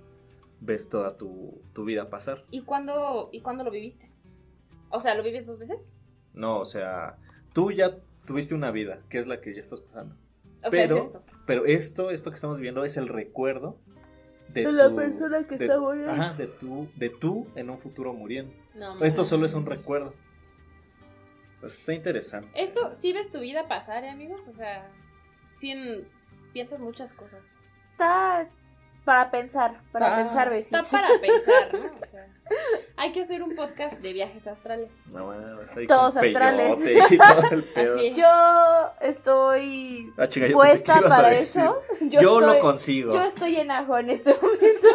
ves toda tu vida pasar. ¿Y cuándo lo viviste? O sea, ¿lo vives dos veces? No, o sea, tú ya tuviste una vida, que es la que ya estás pasando. Pero, esto que estamos viviendo es el recuerdo de la persona que está muriendo. Ajá, de tú en un futuro muriendo. No, esto solo es un recuerdo. Pues está interesante. Eso, sí ves tu vida pasar, amigos. O sea, piensas muchas cosas. Está para pensar, vecino. Está para pensar, ¿no? O sea, hay que hacer un podcast de viajes astrales. Todos astrales. Así. Yo estoy puesta para eso. Yo lo consigo. Yo estoy en ajo en este momento.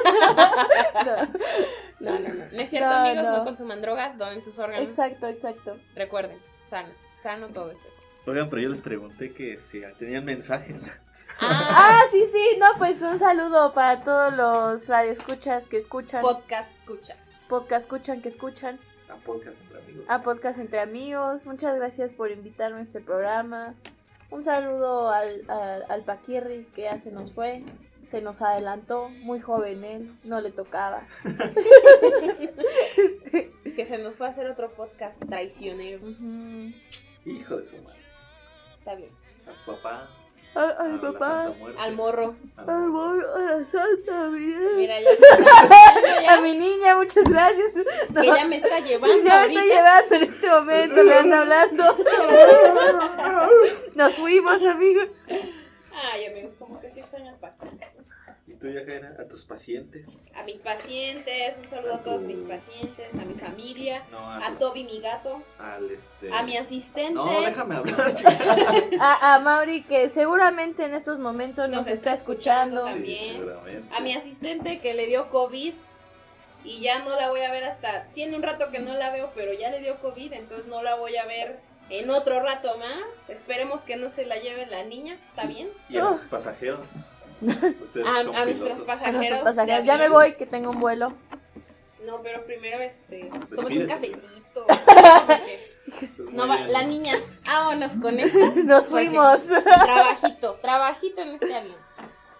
No. No es cierto, amigos, no consuman drogas, donen sus órganos. Exacto. Recuerden, sano todo este asunto. Oigan, pero yo les pregunté que si tenían mensajes. Sí, no, pues un saludo para todos los radioescuchas que escuchan. Podcast escuchan. A podcast entre amigos. Muchas gracias por invitarme a este programa. Un saludo al Paquirri, que ya se nos fue. Se nos adelantó, muy joven él, no le tocaba. Que se nos fue a hacer otro podcast traicionero. Uh-huh. Hijo de su madre. Está bien. A papá. Al papá, al morro, a la Santa Muerte. Mira, ya. A mi niña, muchas gracias. No, que ya me está llevando. Ya me está llevando en este momento, me anda hablando. Nos fuimos, amigos. Ay, amigos, como que sí están las pacientes. ¿Y tú, Yajaira? ¿A tus pacientes? A mis pacientes, un saludo a todos mis pacientes, a mi familia, a Toby, mi gato, a mi asistente. No, déjame hablar. a Mauri, que seguramente en estos momentos nos está escuchando. También. Sí, a mi asistente que le dio COVID. y ya no la voy a ver hasta... Tiene un rato que no la veo, pero ya le dio COVID, entonces no la voy a ver en otro rato más. Esperemos que no se la lleve la niña, ¿está bien? Y a sus pasajeros. A nuestros pasajeros. Ya me voy, que tengo un vuelo. No, pero primero tómate un cafecito. No va, la niña, vámonos con esto. Nos fuimos. Trabajito en este avión.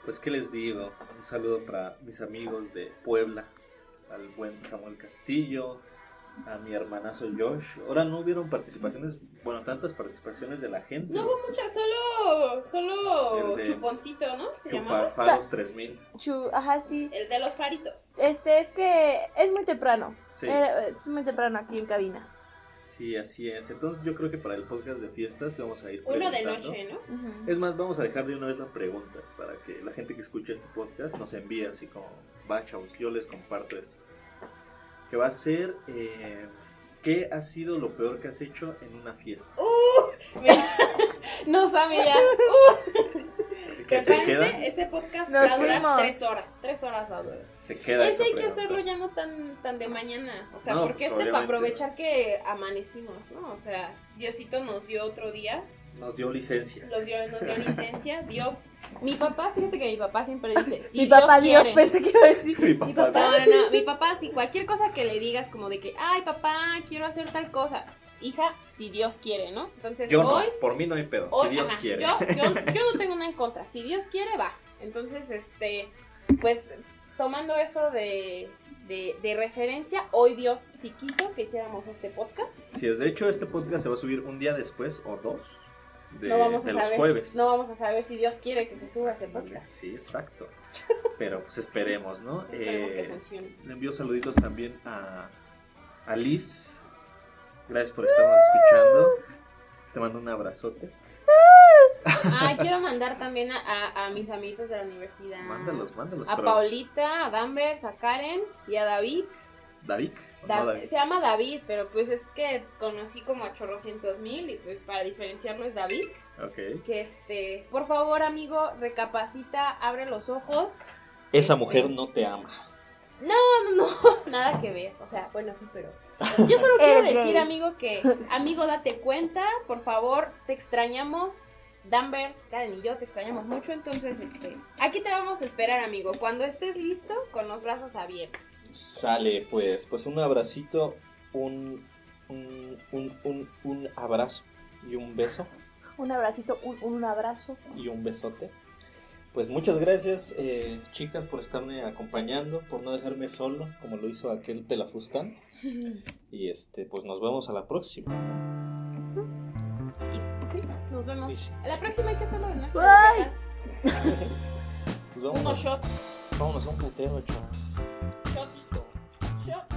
Pues qué les digo, un saludo para mis amigos de Puebla, al buen Samuel Castillo, a mi hermanazo Josh. Ahora no hubieron participaciones, bueno, tantas participaciones de la gente. No hubo muchas, solo Chuponcito, ¿no? Se llamaba Faros 3000. Ajá, sí. El de los faritos. Es que es muy temprano. Sí. Es muy temprano aquí en cabina. Sí, así es. Entonces yo creo que para el podcast de fiestas vamos a ir preguntando. Uno de noche, ¿no? Uh-huh. Es más, vamos a dejar de una vez la pregunta para que la gente que escucha este podcast nos envíe así como, va, chavos, yo les comparto esto. Que va a ser, ¿qué ha sido lo peor que has hecho en una fiesta? No sabe ya. Así que se queda. Ese podcast va a durar 3 horas. 3 horas va a durar. Se queda. Ese hay que hacerlo ya no tan de mañana. O sea, no, porque para aprovechar que amanecimos, ¿no? O sea, Diosito nos dio otro día. Nos dio licencia. Nos dio licencia. Dios. Mi papá, fíjate que mi papá siempre dice: si mi Dios papá, quiere. Dios, pensé que iba a decir. No, mi papá, si cualquier cosa que le digas, como de que, ay, papá, quiero hacer tal cosa. Hija, si Dios quiere, ¿no? Entonces yo hoy no, por mí no hay pedo, hoy, si Dios quiere. Yo no tengo nada en contra, si Dios quiere, va. Entonces, pues, tomando eso de referencia, hoy Dios sí quiso que hiciéramos este podcast. Sí, de hecho, este podcast se va a subir un día después o 2 de los jueves. No vamos a saber si Dios quiere que se suba ese podcast. Sí, exacto. Pero pues esperemos, ¿no? Esperemos que funcione. Le envío saluditos también a Alice. Gracias por estarnos escuchando. Te mando un abrazote. Quiero mandar también a mis amiguitos de la universidad. Mándalos. A Paulita, a Danvers, a Karen y a David. ¿David? Se llama David, pero pues es que conocí como a 800,000 y pues para diferenciarlo es David. Ok. Que por favor, amigo, recapacita, abre los ojos. Esa mujer no te ama. No, nada que ver, o sea, bueno, sí, pero yo solo quiero decir, amigo, date cuenta, por favor, te extrañamos, Danvers, Karen y yo te extrañamos mucho, entonces, aquí te vamos a esperar, amigo, cuando estés listo, con los brazos abiertos. Sale, pues un abracito, un abrazo y un beso. Un abracito, un abrazo. Y un besote. Pues muchas gracias, chicas, por estarme acompañando, por no dejarme solo, como lo hizo aquel pelafustán. Y pues nos vemos a la próxima. Sí, nos vemos. Sí. A la próxima hay que hacerlo de noche. Unos shots. Vámonos a un putero, chaval. Shots.